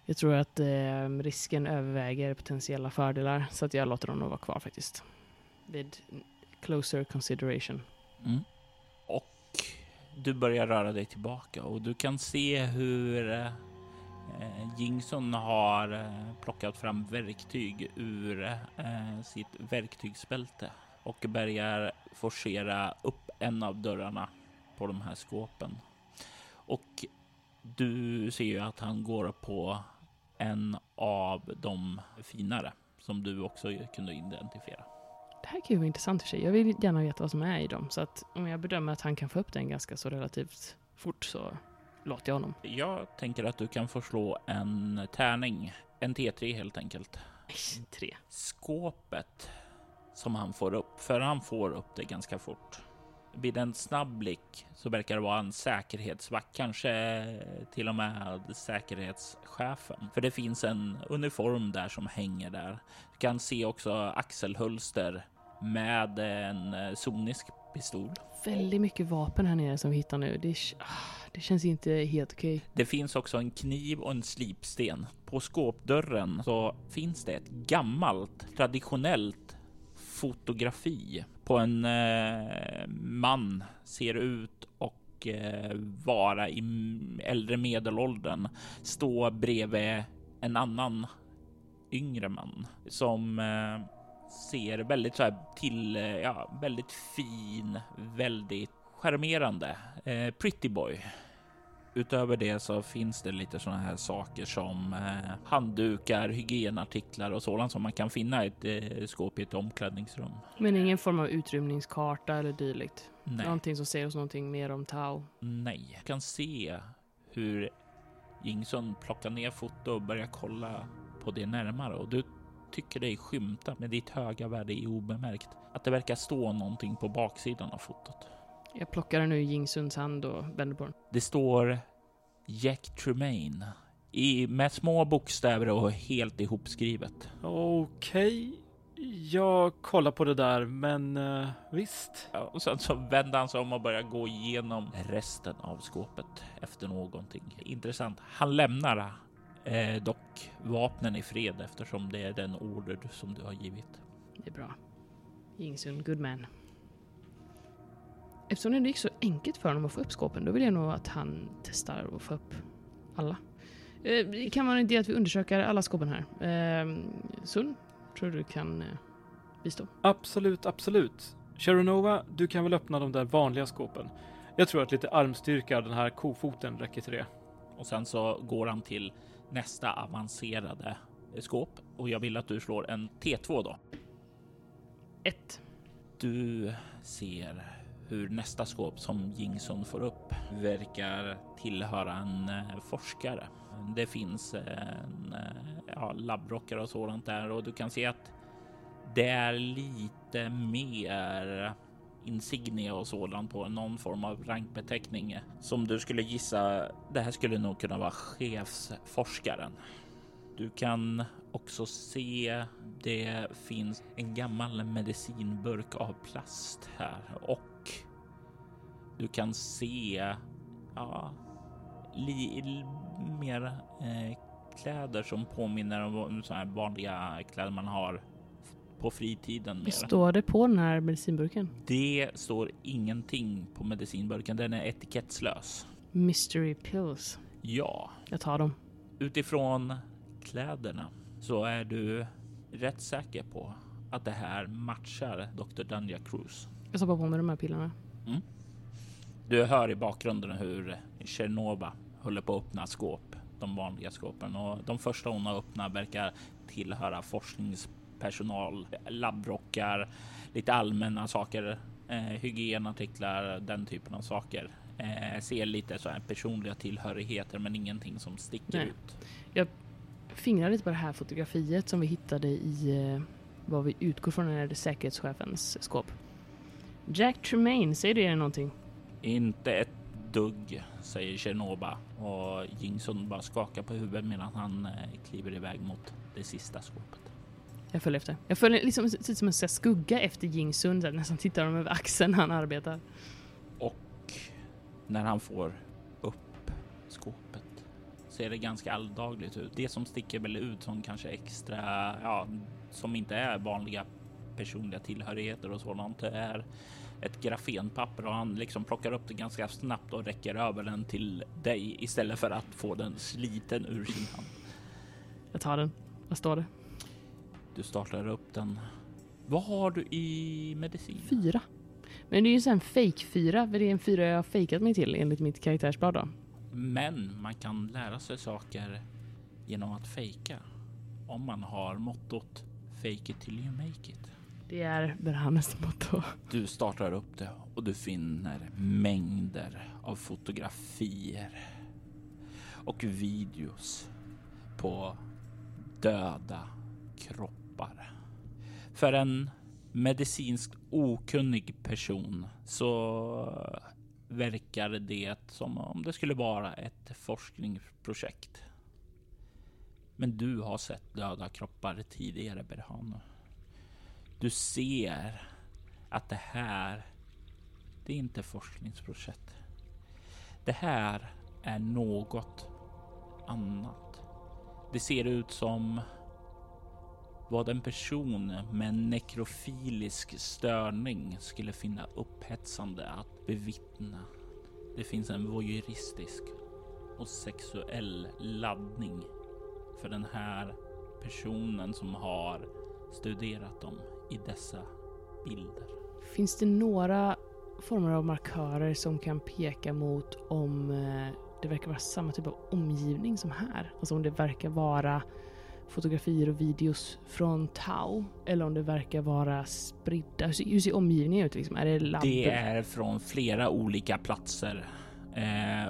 jag tror att risken överväger potentiella fördelar så att jag låter dem nog vara kvar faktiskt. Vid closer consideration. Mm. Och du börjar röra dig tillbaka och du kan se hur Jingsun har plockat fram verktyg ur sitt verktygsbälte och börjar forcera upp en av dörrarna på de här skåpen. Och du ser ju att han går på en av de finare som du också kunde identifiera. Det här kan ju vara intressant för sig. Jag vill gärna veta vad som är i dem. Så att om jag bedömer att han kan få upp den ganska så relativt fort så låter jag honom. Jag tänker att du kan få slå en tärning. En T3 helt enkelt. T3. Skåpet som han får upp. För han får upp det ganska fort. Vid en snabb blick så verkar det vara en säkerhetsvakt. Kanske till och med säkerhetschefen. För det finns en uniform där som hänger där. Du kan se också axelhölster med en sonisk pistol. Väldigt mycket vapen här nere som vi hittar nu. Det känns inte helt okej. Det finns också en kniv och en slipsten. På skåpdörren så finns det ett gammalt, traditionellt fotografi på en man ser ut och vara i äldre medelåldern stå bredvid en annan yngre man som ser väldigt så här väldigt fin, väldigt charmerande pretty boy. Utöver det så finns det lite sådana här saker som handdukar, hygienartiklar och sådant som man kan finna i ett skåp i ett omklädningsrum. Men ingen form av utrymningskarta eller dylikt? Nej. Någonting som säger oss någonting mer om Tau? Nej. Jag kan se hur Jingsun plockar ner foto och börjar kolla på det närmare. Och du tycker dig skymta med ditt höga värde i obemärkt att det verkar stå någonting på baksidan av fotot. Jag plockar nu Jingsuns hand och vänder på den. Det står Jack Tremaine med små bokstäver och helt ihopskrivet. Okej, jag kollar på det där, men visst. Ja, och sen så vänder han sig om och börjar gå igenom resten av skåpet efter någonting. Intressant. Han lämnar dock vapnen i fred eftersom det är den order som du har givit. Det är bra. Jingsun, good man. Eftersom det gick så enkelt för honom att få upp skåpen, då vill jag nog att han testar och få upp alla. Det kan vara en idé att vi undersöker alla skåpen här. Sun, tror du kan bistå? Absolut. Cheronova, du kan väl öppna de där vanliga skåpen. Jag tror att lite armstyrka av den här kofoten räcker till det. Och sen så går han till nästa avancerade skåp. Och jag vill att du slår en T2 då. 1. Du ser hur nästa skåp som Jingsun får upp verkar tillhöra en forskare. Det finns en labbrockare och sådant där och du kan se att det är lite mer insignia och sådant på någon form av rankbeteckning som du skulle gissa, det här skulle nog kunna vara chefsforskaren. Du kan också se det finns en gammal medicinburk av plast här, och du kan se mer kläder som påminner om så här vanliga kläder man har på fritiden. Mer. Står det på den här medicinburken? Det står ingenting på medicinburken. Den är etikettslös. Mystery pills. Ja. Jag tar dem. Utifrån kläderna så är du rätt säker på att det här matchar Dr. Dunja Cruz. Jag stoppar på med de här pillarna. Mm. Du hör i bakgrunden hur Genova håller på att öppna skåp. De vanliga skåpen. Och de första hon har öppnat verkar tillhöra forskningspersonal. Labbrockar, lite allmänna saker. Hygienartiklar, den typen av saker. Ser lite så här personliga tillhörigheter, men ingenting som sticker ut. Jag fingrar lite på det här fotografiet som vi hittade i vad vi utgår från när det är säkerhetschefens skåp. Jack Tremaine, säger det någonting? Inte ett dugg, säger Genova, och Jingsun bara skakar på huvudet medan han kliver iväg mot det sista skåpet. Jag följer efter. Jag följer liksom som en skugga efter Jingsun, där nästan tittar de över axeln han arbetar. Och när han får upp skåpet ser det ganska alldagligt ut. Det som sticker väl ut som kanske extra, som inte är vanliga personliga tillhörigheter och sådant, är ett grafenpapper, och han liksom plockar upp det ganska snabbt och räcker över den till dig istället för att få den sliten ur sin hand. Jag tar den. Vad står det? Du startar upp den. Vad har du i medicin? 4. Men det är ju så en fake 4. Det är en 4 jag har fejkat mig till enligt mitt karaktärsblad då. Men man kan lära sig saker genom att fejka. Om man har mottot fake it till you make it. Det är Berhanus motto. Du startar upp det och du finner mängder av fotografier och videos på döda kroppar. För en medicinskt okunnig person så verkar det som om det skulle vara ett forskningsprojekt. Men du har sett döda kroppar tidigare, Berhanu. Du ser att det här, det är inte forskningsprojekt. Det här är något annat. Det ser ut som vad en person med en nekrofilisk störning skulle finna upphetsande att bevittna. Det finns en voyeuristisk och sexuell laddning för den här personen som har studerat dem i dessa bilder. Finns det några former av markörer som kan peka mot om det verkar vara samma typ av omgivning som här? Alltså om det verkar vara fotografier och videos från Tau, eller om det verkar vara spridda. Hur ser omgivningen ut? Liksom? Är det labb? Det är från flera olika platser.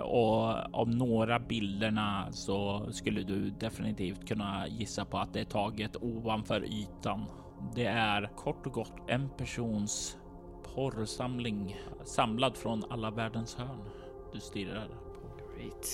Och av några bilderna så skulle du definitivt kunna gissa på att det är taget ovanför ytan. Det är kort och gott en persons porrsamling samlad från alla världens hörn. Du stirrar på. Great.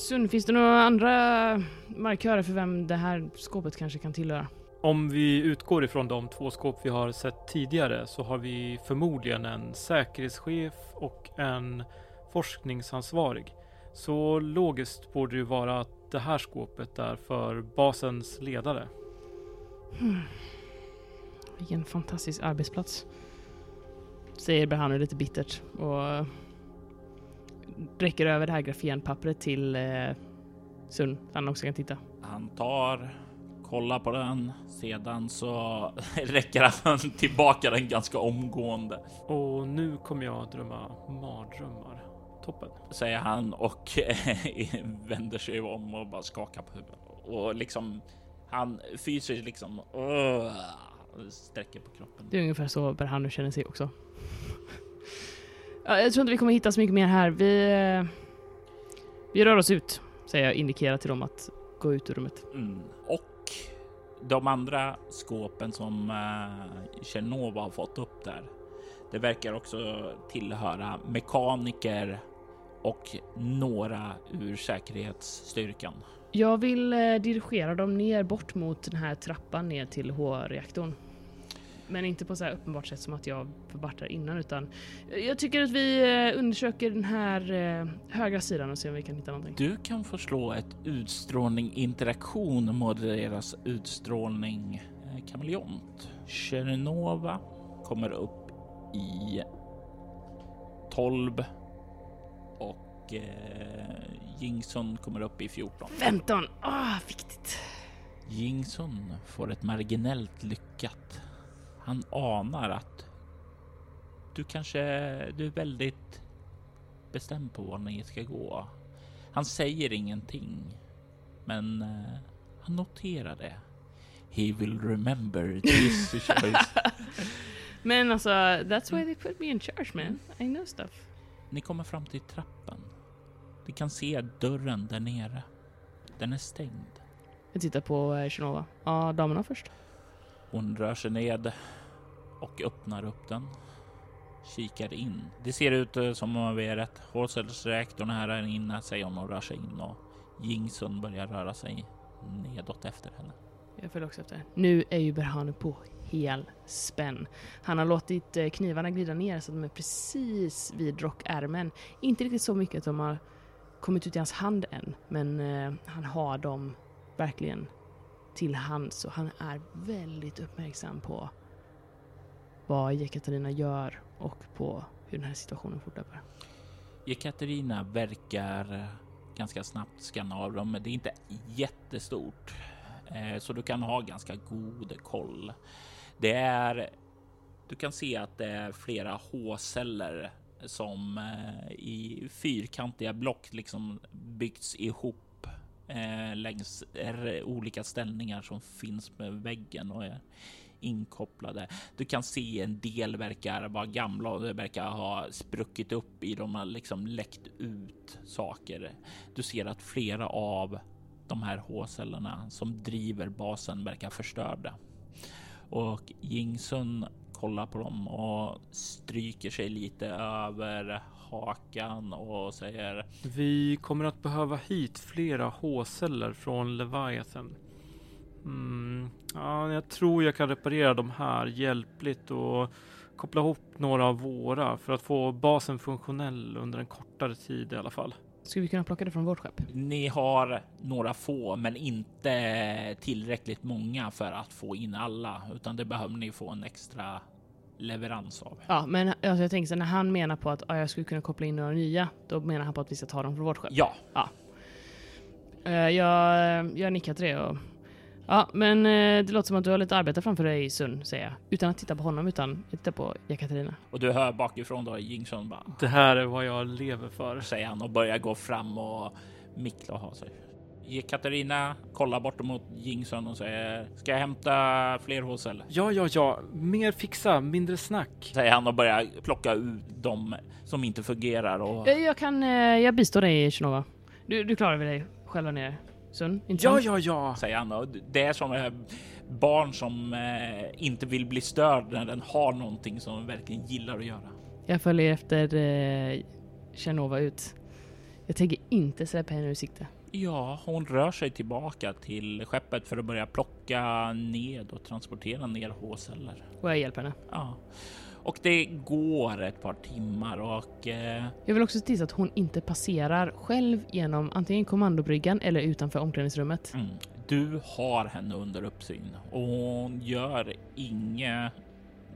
Sun, finns det några andra markörer för vem det här skåpet kanske kan tillhöra? Om vi utgår ifrån de 2 skåp vi har sett tidigare så har vi förmodligen en säkerhetschef och en forskningsansvarig. Så logiskt borde det vara att det här skåpet är för basens ledare. Vilken fantastisk arbetsplats, säger Berhanu lite bittert och räcker över det här grafenpappret till Sun. Han också kan titta. Han tar, kollar på den, sedan så räcker han tillbaka den ganska omgående. Och nu kommer jag drömma mardrömmar. Toppen, säger han och vänder sig om och bara skakar på huvudet. Och liksom, han fysiskt liksom sträcker på kroppen. Det är ungefär så Berhanu känner sig också. Jag tror inte vi kommer hitta så mycket mer här. Vi rör oss ut, säger jag, indikerar till dem att gå ut ur rummet. Och de andra skåpen som Genova har fått upp där, det verkar också tillhöra mekaniker och några ur säkerhetsstyrkan. Jag vill dirigera dem ner bort mot den här trappan ner till H-reaktorn. Men inte på så här uppenbart sätt som att jag förbartar innan, utan jag tycker att vi undersöker den här högra sidan och ser om vi kan hitta någonting. Du kan förslå ett utstrålning interaktion modereras utstrålning kameleont. Chernova kommer upp i 12 och Jingsun kommer upp i 14. 15! Viktigt! Jingsun får ett marginellt lyckat. Han anar att du är väldigt bestämd på var ni ska gå. Han säger ingenting, men han noterar det. He will remember this choice. Men alltså, that's why they put me in charge, man. I know stuff. Ni kommer fram till trappan. Ni kan se dörren där nere. Den är stängd. Jag tittar på Genova. Ja, damerna först. Hon rör sig ned och öppnar upp den. Kikar in. Det ser ut som om vi är rätt. H-cells reaktorn här är inne, säger hon och rör sig in. Och Jingsun börjar röra sig nedåt efter henne. Jag följer också efter. Nu är ju Berhanu på hel spänn. Han har låtit knivarna glida ner så att de är precis vid rockärmen. Inte riktigt så mycket att de har kommit ut i hans hand än. Men han har dem verkligen till hand, så han är väldigt uppmärksam på vad Jekaterina gör och på hur den här situationen fortlöper. Jekaterina verkar ganska snabbt skanna av dem, men det är inte jättestort. Så du kan ha ganska god koll. Du kan se att det är flera H-celler som i fyrkantiga block liksom byggts ihop längs olika ställningar som finns med väggen och är inkopplade. Du kan se en del verkar vara gamla och det verkar ha spruckit upp i dem och liksom läckt ut saker. Du ser att flera av de här H-cellerna som driver basen verkar förstörda. Och Jingsun kollar på dem och stryker sig lite över hakan och säger: vi kommer att behöva hit flera H-celler från Leviathan. Ja, jag tror jag kan reparera de här hjälpligt och koppla ihop några av våra för att få basen funktionell under en kortare tid i alla fall. Skulle vi kunna plocka det från vårt skepp? Ni har några få, men inte tillräckligt många för att få in alla, utan det behöver ni få en extra leverans av. Ja, men alltså, jag tänker så när han menar på att jag skulle kunna koppla in några nya, då menar han på att vi ska ta dem från vårt skepp. Ja. Jag nickar till det och... Ja, men det låter som att du har lite arbete framför dig, Sun, säger jag. Utan att titta på honom, utan att titta på Jekaterina. Och du hör bakifrån då, Jingsun bara... Det här är vad jag lever för, säger han och börjar gå fram och mickla och ha sig. Jekaterina kollar bort mot Jingsun och säger: ska jag hämta fler H-celler? Ja. Mer fixa, mindre snack, säger han och börjar plocka ut de som inte fungerar. Och... Jag bistår dig, Genova. Du klarar väl dig själv där nere? Sun, ja, säger Anna. Det är som barn som inte vill bli störd när den har någonting som de verkligen gillar att göra. Jag följer efter Genova ut. Jag tänker inte släppa henne ur sikte. Ja, hon rör sig tillbaka till skeppet för att börja plocka ned och transportera ner H-celler. Och jag hjälper henne. Ja. Och det går ett par timmar och... Jag vill också se till att hon inte passerar själv genom antingen kommandobryggan eller utanför omklädningsrummet. Mm. Du har henne under uppsyn och hon gör inget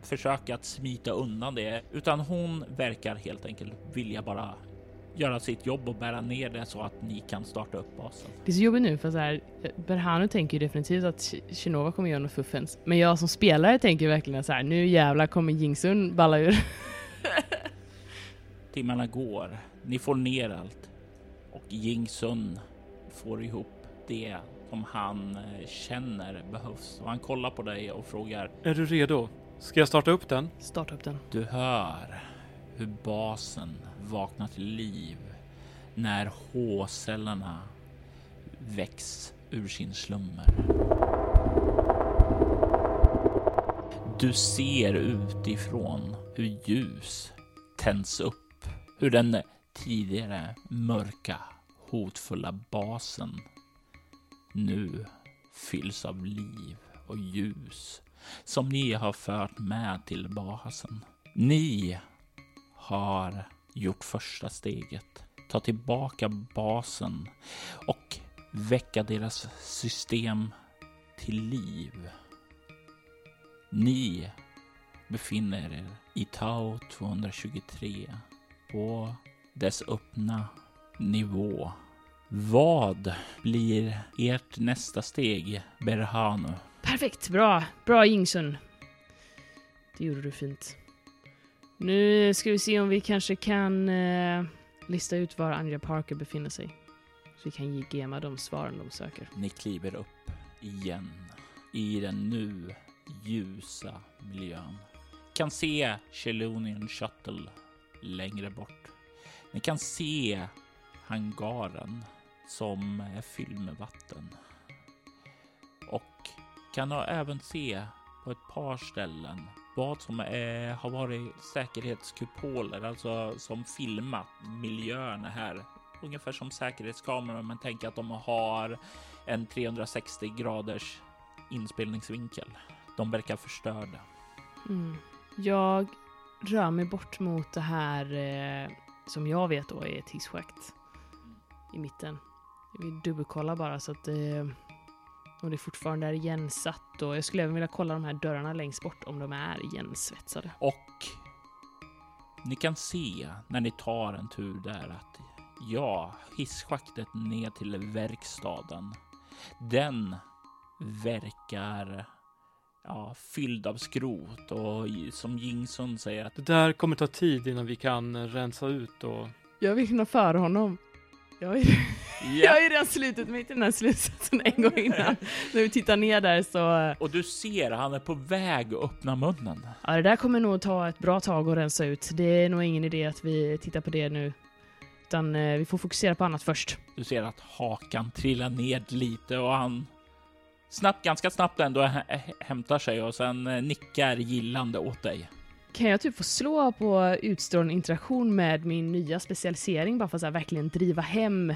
försök att smita undan det, utan hon verkar helt enkelt vilja bara göra sitt jobb och bära ner det så att ni kan starta upp basen. Det är så jobbigt nu, för så här, Berhanu tänker ju definitivt att Genova kommer göra något fuffens. Men jag som spelare tänker verkligen så här: nu jävlar kommer Jingsun balla ur. Timmarna går, ni får ner allt. Och Jingsun får ihop det som han känner behövs. Och han kollar på dig och frågar: är du redo? Ska jag starta upp den? Starta upp den. Du hör hur basen vaknar till liv när H-cellerna väcks ur sin slummer. Du ser utifrån hur ljus tänds upp, hur den tidigare mörka, hotfulla basen nu fylls av liv och ljus som ni har fört med till basen. Ni har gjort första steget. Ta tillbaka basen och väcka deras system till liv. Ni befinner er i Tau 223 på dess öppna nivå. Vad blir ert nästa steg, Berhanu? Perfekt, bra Jingsun. Det gjorde du fint. Nu ska vi se om vi kanske kan lista ut var Andrea Parker befinner sig. Så vi kan ge GEMA de svaren de söker. Ni kliver upp igen i den nu ljusa miljön. Kan se Chelonian Shuttle längre bort. Ni kan se hangaren som är fylld med vatten. Och kan även se på ett par ställen vad som har varit säkerhetskupoler, alltså som filmat miljön här. Ungefär som säkerhetskameror, men tänk att de har en 360 graders inspelningsvinkel. De verkar förstörda. Mm. Jag rör mig bort mot det här som jag vet då är ett hisschakt i mitten. Jag vill dubbelkolla bara så att om det fortfarande är igensatt. Jag skulle även vilja kolla de här dörrarna längst bort om de är igensvetsade. Och ni kan se när ni tar en tur där att hisschaktet ner till verkstaden, den verkar fylld av skrot, och som Jingsun säger att det där kommer ta tid innan vi kan rensa ut. Och jag vill hinna före honom. Jag har ju redan slutit mig till den här slutsatsen en gång innan. När vi tittar ner där så... Och du ser, han är på väg att öppna munnen. Ja, det där kommer nog ta ett bra tag att rensa ut. Det är nog ingen idé att vi tittar på det nu. Utan vi får fokusera på annat först. Du ser att hakan trillar ner lite och han... ganska snabbt ändå hämtar sig och sen nickar gillande åt dig. Kan jag typ få slå på utstrålande interaktion med min nya specialisering bara för att så här verkligen driva hem?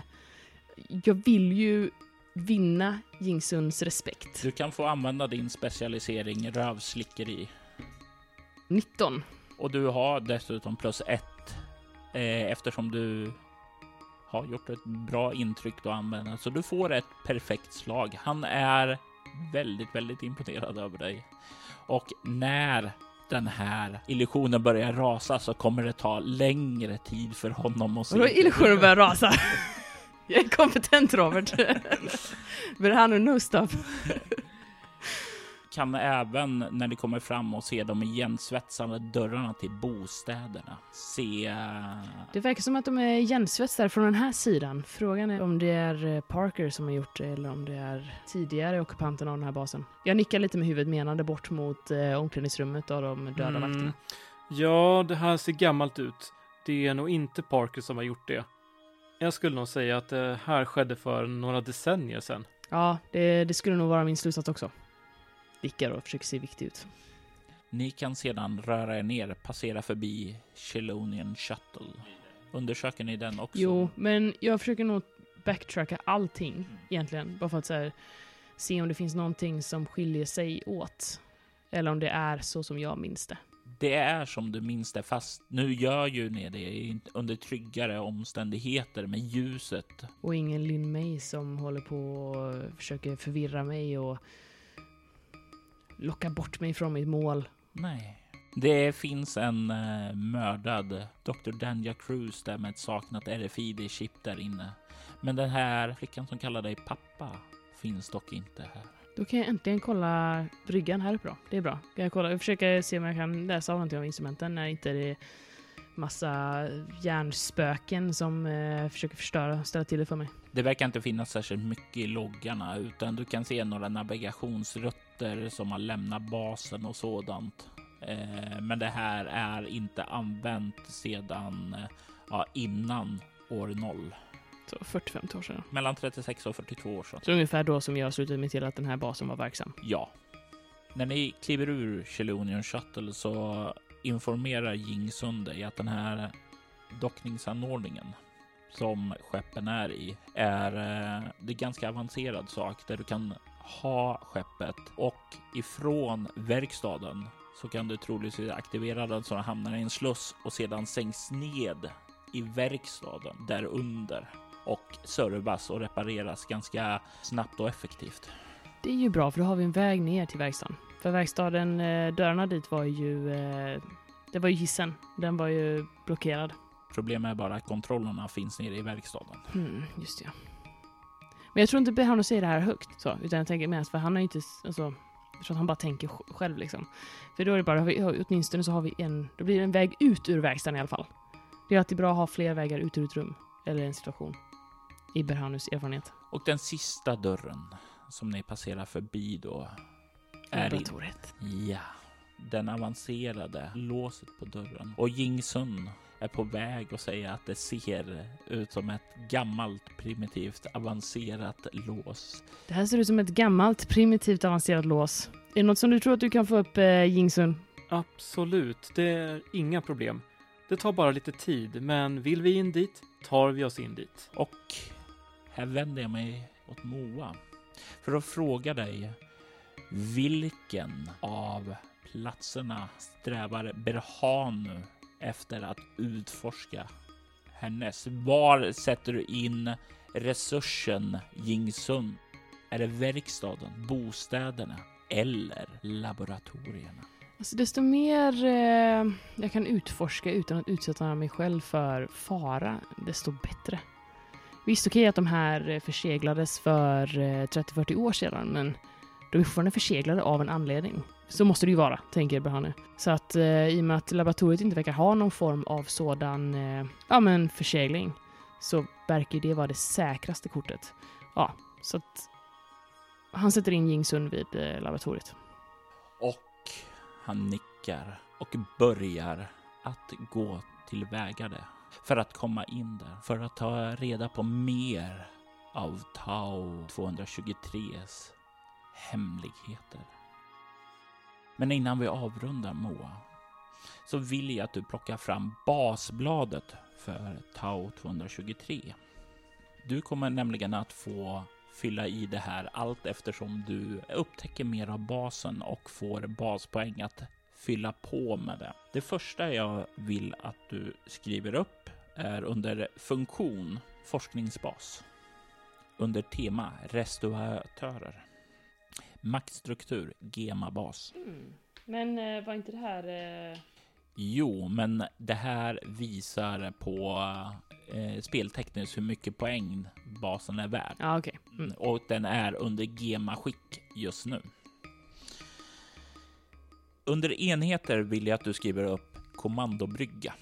Jag vill ju vinna Jingsuns respekt. Du kan få använda din specialisering rövslickeri. 19. Och du har dessutom +1 eftersom du har gjort ett bra intryck att använda. Så du får ett perfekt slag. Han är väldigt, väldigt imponerad över dig. Och när den här illusionen börjar rasa så kommer det ta längre tid för honom att se. Och då illusionen börjar rasa. Jag är kompetent, Robert. Berhanu no stop. Kan även när ni kommer fram och ser de igensvetsade dörrarna till bostäderna se... Det verkar som att de är igensvetsade från den här sidan. Frågan är om det är Parker som har gjort det eller om det är tidigare ockupanten av den här basen. Jag nickar lite med huvudet menande bort mot omklädningsrummet av de döda vakterna. Ja, det här ser gammalt ut. Det är nog inte Parker som har gjort det. Jag skulle nog säga att det här skedde för några decennier sedan. Ja, det skulle nog vara min slutsats också. Vickar och försöker se viktig ut. Ni kan sedan röra er ner, passera förbi Chelonian Shuttle. Undersöker ni den också? Jo, men jag försöker nog backtracka allting egentligen. Bara för att så här, se om det finns någonting som skiljer sig åt. Eller om det är så som jag minns det. Det är som du minns det, fast nu gör ju ni det under tryggare omständigheter med ljuset. Och ingen Lin May som håller på och försöker förvirra mig och locka bort mig från mitt mål. Nej. Det finns en mördad Dr. Dunja Cruz där med ett saknat RFID-chip där inne. Men den här flickan som kallar dig pappa finns dock inte här. Då kan jag äntligen kolla bryggan här uppe då. Det är bra. Jag försöker se om jag kan läsa av någonting av instrumenten när inte det är massa hjärnspöken som försöker förstöra och ställa till det för mig. Det verkar inte finnas särskilt mycket i loggarna, utan du kan se några navigationsrutter som har lämnat basen och sådant. Men det här är inte använt sedan innan år 0. Så 45 år sedan. Mellan 36 och 42 år sedan. Så ungefär då som jag slutade mig till att den här basen var verksam. Ja. När ni kliver ur Chelonian Shuttle så informerar Jingsun dig att den här dockningsanordningen som skeppen är i är det ganska avancerad sak där du kan ha skeppet och ifrån verkstaden så kan du troligtvis aktivera den så den hamnar i en sluss och sedan sänks ned i verkstaden där under och servas och repareras ganska snabbt och effektivt. Det är ju bra, för då har vi en väg ner till verkstaden. För verkstaden, dörrarna dit var ju, det var ju hissen. Den var ju blockerad. Problemet är bara att kontrollerna finns nere i verkstaden. Mm, just det. Men jag tror inte Berhanu säger det här högt. Så, utan jag tänker mest, för han är inte, alltså, jag tror att han bara tänker själv liksom. För då är det bara, åtminstone så har vi en, då blir det en väg ut ur verkstaden i alla fall. Det är alltid bra att ha fler vägar ut ur ett rum eller en situation i Berhanus erfarenhet. Och den sista dörren som ni passerar förbi då är laboratoriet. Ja, den avancerade låset på dörren. Och Jingsun är på väg att säga att det ser ut som ett gammalt, primitivt, avancerat lås. Det här ser ut som ett gammalt, primitivt, avancerat lås. Är det något som du tror att du kan få upp, Jingsun? Absolut, det är inga problem. Det tar bara lite tid, men vill vi in dit tar vi oss in dit. Och här vänder jag mig åt Moa för att fråga dig, vilken av platserna strävar Berhanu efter att utforska härnäst? Var sätter du in resursen, Jingsun? Är det verkstaden, bostäderna eller laboratorierna? Alltså, desto mer jag kan utforska utan att utsätta mig själv för fara, desto bättre. Visst, okej att de här förseglades för 30-40 år sedan, men de är fortfarande förseglade av en anledning. Så måste det ju vara, tänker Berhanu. Så att i och med att laboratoriet inte verkar ha någon form av sådan försegling, så verkar det vara det säkraste kortet. Ja, så att han sätter in Jingsun vid laboratoriet. Och han nickar och börjar att gå tillväga det för att komma in där, för att ta reda på mer av Tau 223s hemligheter. Men innan vi avrundar, Moa, så vill jag att du plockar fram basbladet för Tau 223. Du kommer nämligen att få fylla i det här allt eftersom du upptäcker mer av basen och får baspoäng att fylla på med det. Det första jag vill att du skriver upp är under funktion forskningsbas, under tema restauratörer, maktstruktur GEMA-bas. Men var inte det här... Jo, men det här visar på speltekniskt hur mycket poäng basen är värd. Ah, okay. Och den är under GEMA-skick just nu. Under enheter vill jag att du skriver upp kommandobrygga.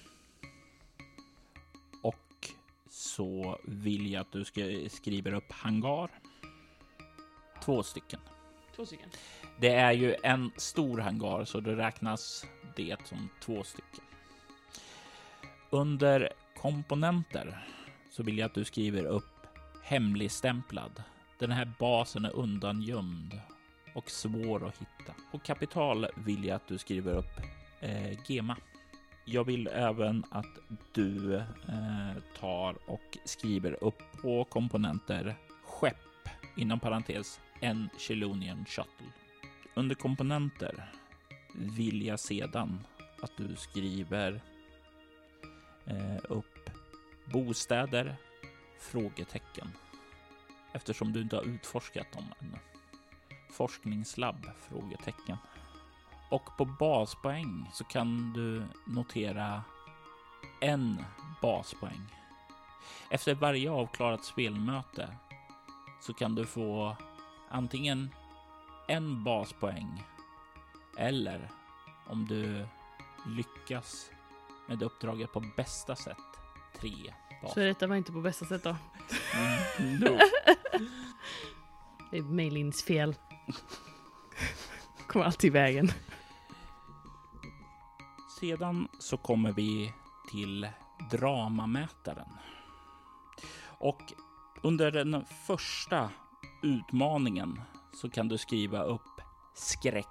Och så vill jag att du skriver upp hangar. Två stycken. Det är ju en stor hangar, så det räknas det som två stycken. Under komponenter så vill jag att du skriver upp hemligstämplad. Den här basen är undangömd och svår att hitta. Och kapital vill jag att du skriver upp GEMA. Jag vill även att du tar och skriver upp på komponenter skepp, inom parentes en Chelonian Shuttle. Under komponenter vill jag sedan att du skriver upp bostäder, frågetecken, eftersom du inte har utforskat dem ännu. Forskningslabb, frågetecken. Och på baspoäng så kan du notera en baspoäng. Efter varje avklarat spelmöte så kan du få antingen en baspoäng, eller om du lyckas med uppdraget på bästa sätt, 3 baspoäng. Så detta var inte på bästa sätt då? No. Det är Meilins fel. Kommer alltid i vägen. Sedan så kommer vi till dramamätaren. Och under den första utmaningen så kan du skriva upp skräck.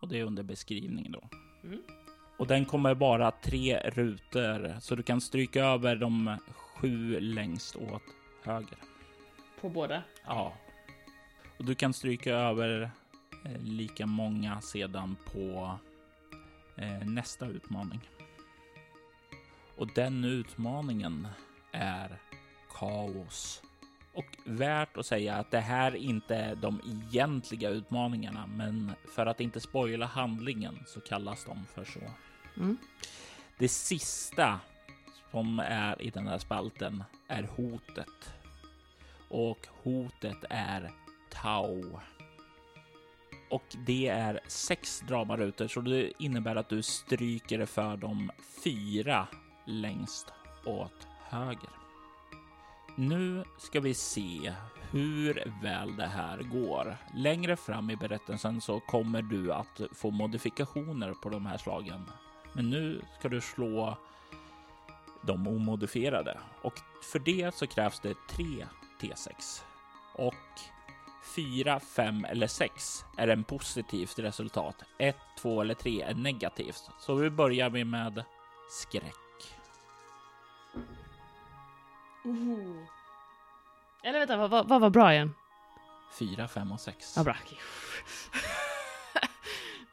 Och det är under beskrivningen då. Och den kommer bara 3 rutor, så du kan stryka över de 7 längst åt höger. På båda? Ja. Och du kan stryka över lika många sedan på nästa utmaning. Och den utmaningen är kaos. Och värt att säga att det här inte är de egentliga utmaningarna, men för att inte spoila handlingen så kallas de för så. Mm. Det sista som är i den här spalten är hotet. Och hotet är Tau. Och det är 6 dramarutor, så det innebär att du stryker för de 4 längst åt höger. Nu ska vi se hur väl det här går. Längre fram i berättelsen så kommer du att få modifikationer på de här slagen. Men nu ska du slå de omodifierade. Och för det så krävs det 3 T6. Och 4, 5 eller 6 är en positivt resultat. 1, 2 eller 3 är negativt. Så vi börjar med skräck. Oho. Eller vänta, vad var bra igen? 4, 5 och 6. Ja, bra.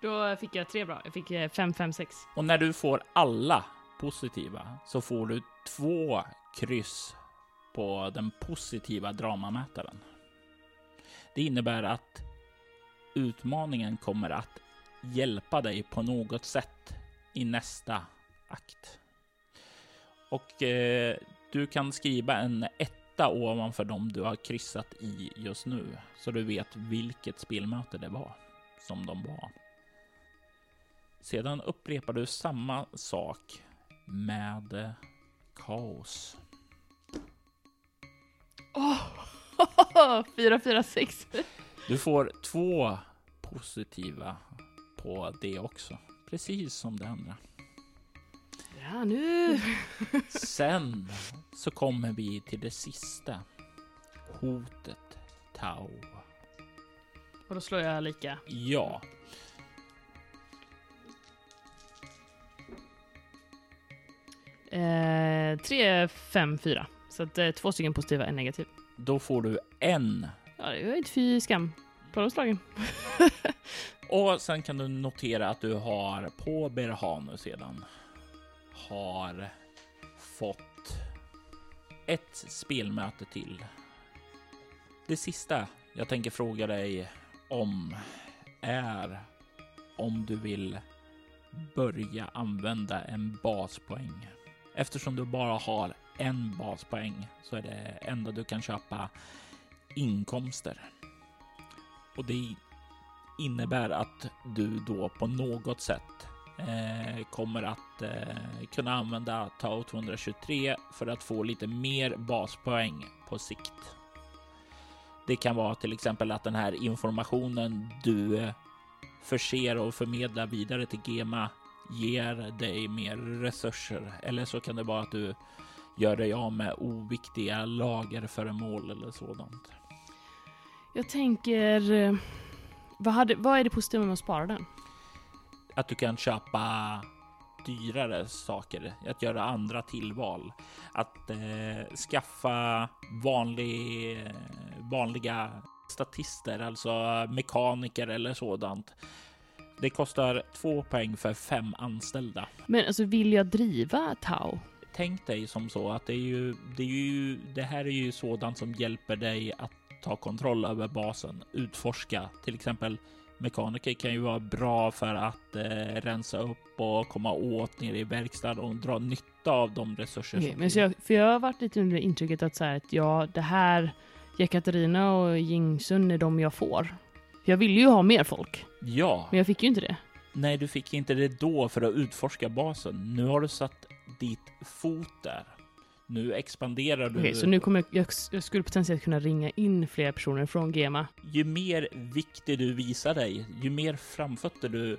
Då fick jag 3 bra. Jag fick 5, 5, 6. Och när du får alla positiva så får du 2 kryss på den positiva dramamätaren. Det innebär att utmaningen kommer att hjälpa dig på något sätt i nästa akt. Och du kan skriva en 1 ovanför dem du har kryssat i just nu, så du vet vilket spelmöte det var som de var. Sedan upprepar du samma sak med kaos. 4, 4, 6. Du får 2 positiva på det också, precis som det andra. Ja, nu. Sen så kommer vi till det sista. Hotet Tau. Och då slår jag lika. Ja. Tre, fem, 4. Så att 2 stycken positiva, en negativ. Då får du 1. Ja, det är inte fy skam på de slagen. Och sen kan du notera att du har på Berhanu sedan har fått 1 spelmöte till. Det sista jag tänker fråga dig om är om du vill börja använda en baspoäng. Eftersom du bara har 1 baspoäng så är det enda du kan köpa inkomster. Och det innebär att du då på något sätt kommer att kunna använda Tau 223 för att få lite mer baspoäng på sikt. Det kan vara till exempel att den här informationen du förser och förmedlar vidare till GEMA ger dig mer resurser, eller så kan det vara att du gör dig av med oviktiga lagerföremål eller sådant. Jag tänker, vad är det positiva med att spara den? Att du kan köpa dyrare saker, att göra andra tillval, att skaffa vanliga statister, alltså mekaniker eller sådant. Det kostar 2 poäng för 5 anställda. Men alltså, vill jag driva Tau? Tänk dig som så att det här är ju sådant som hjälper dig att ta kontroll över basen, utforska till exempel. Mekaniker kan ju vara bra för att rensa upp och komma åt ner i verkstaden och dra nytta av de resurser som finns. Jag har varit lite under intrycket att, så här, att det här Jekaterina och Jingsun är de jag får. Jag ville ju ha mer folk. Ja. Men jag fick ju inte det. Nej, du fick inte det då för att utforska basen. Nu har du satt ditt fot där. Nu expanderar du. Okej, så nu kommer jag skulle potentiellt kunna ringa in fler personer från GEMA. Ju mer viktig du visar dig, ju mer framfötter du,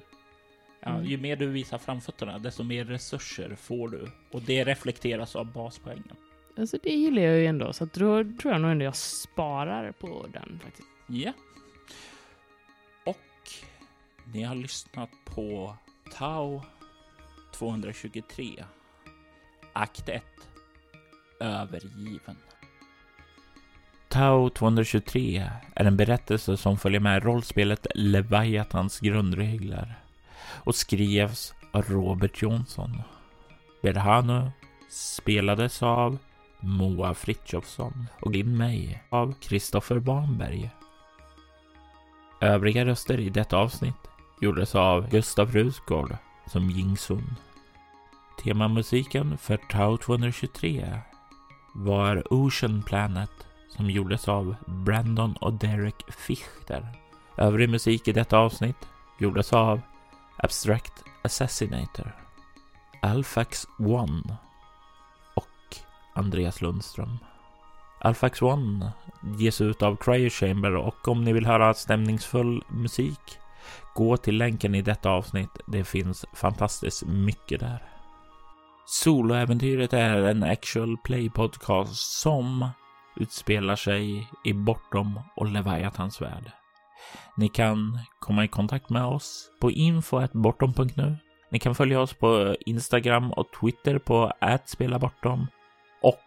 ju mer du visar framfötterna, desto mer resurser får du. Och det reflekteras av baspoängen. Alltså det gillar jag ju ändå, så att då tror jag nog ändå jag sparar på den faktiskt. Ja. Yeah. Och ni har lyssnat på Tau 223. Akt 1. Övergiven. Tau 223 är en berättelse som följer med rollspelet Leviathans grundregler och skrevs av Robert Jonsson. Berhanu spelades av Moa Fritschofsson och Lin May av Kristoffer Barnberg. Övriga röster i detta avsnitt gjordes av Gustav Rusgård som Jingsun. Temamusiken för Tau 223 var Ocean Planet som gjordes av Brandon och Derek Fichter. Övrig musik i detta avsnitt gjordes av Abstract Assassinator, Alpha X One och Andreas Lundström. Alpha X One ges ut av Cryo Chamber, och om ni vill höra stämningsfull musik, gå till länken i detta avsnitt. Det finns fantastiskt mycket där. Solo-äventyret är en actual play podcast som utspelar sig i Bortom och Leviathans värld. Ni kan komma i kontakt med oss på info@bortom.nu. Ni kan följa oss på Instagram och Twitter på @spelabortom, och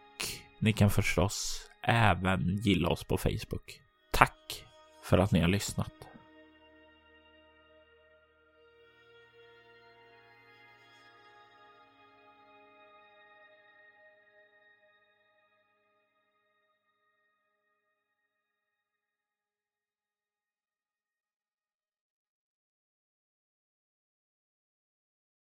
ni kan förstås även gilla oss på Facebook. Tack för att ni har lyssnat.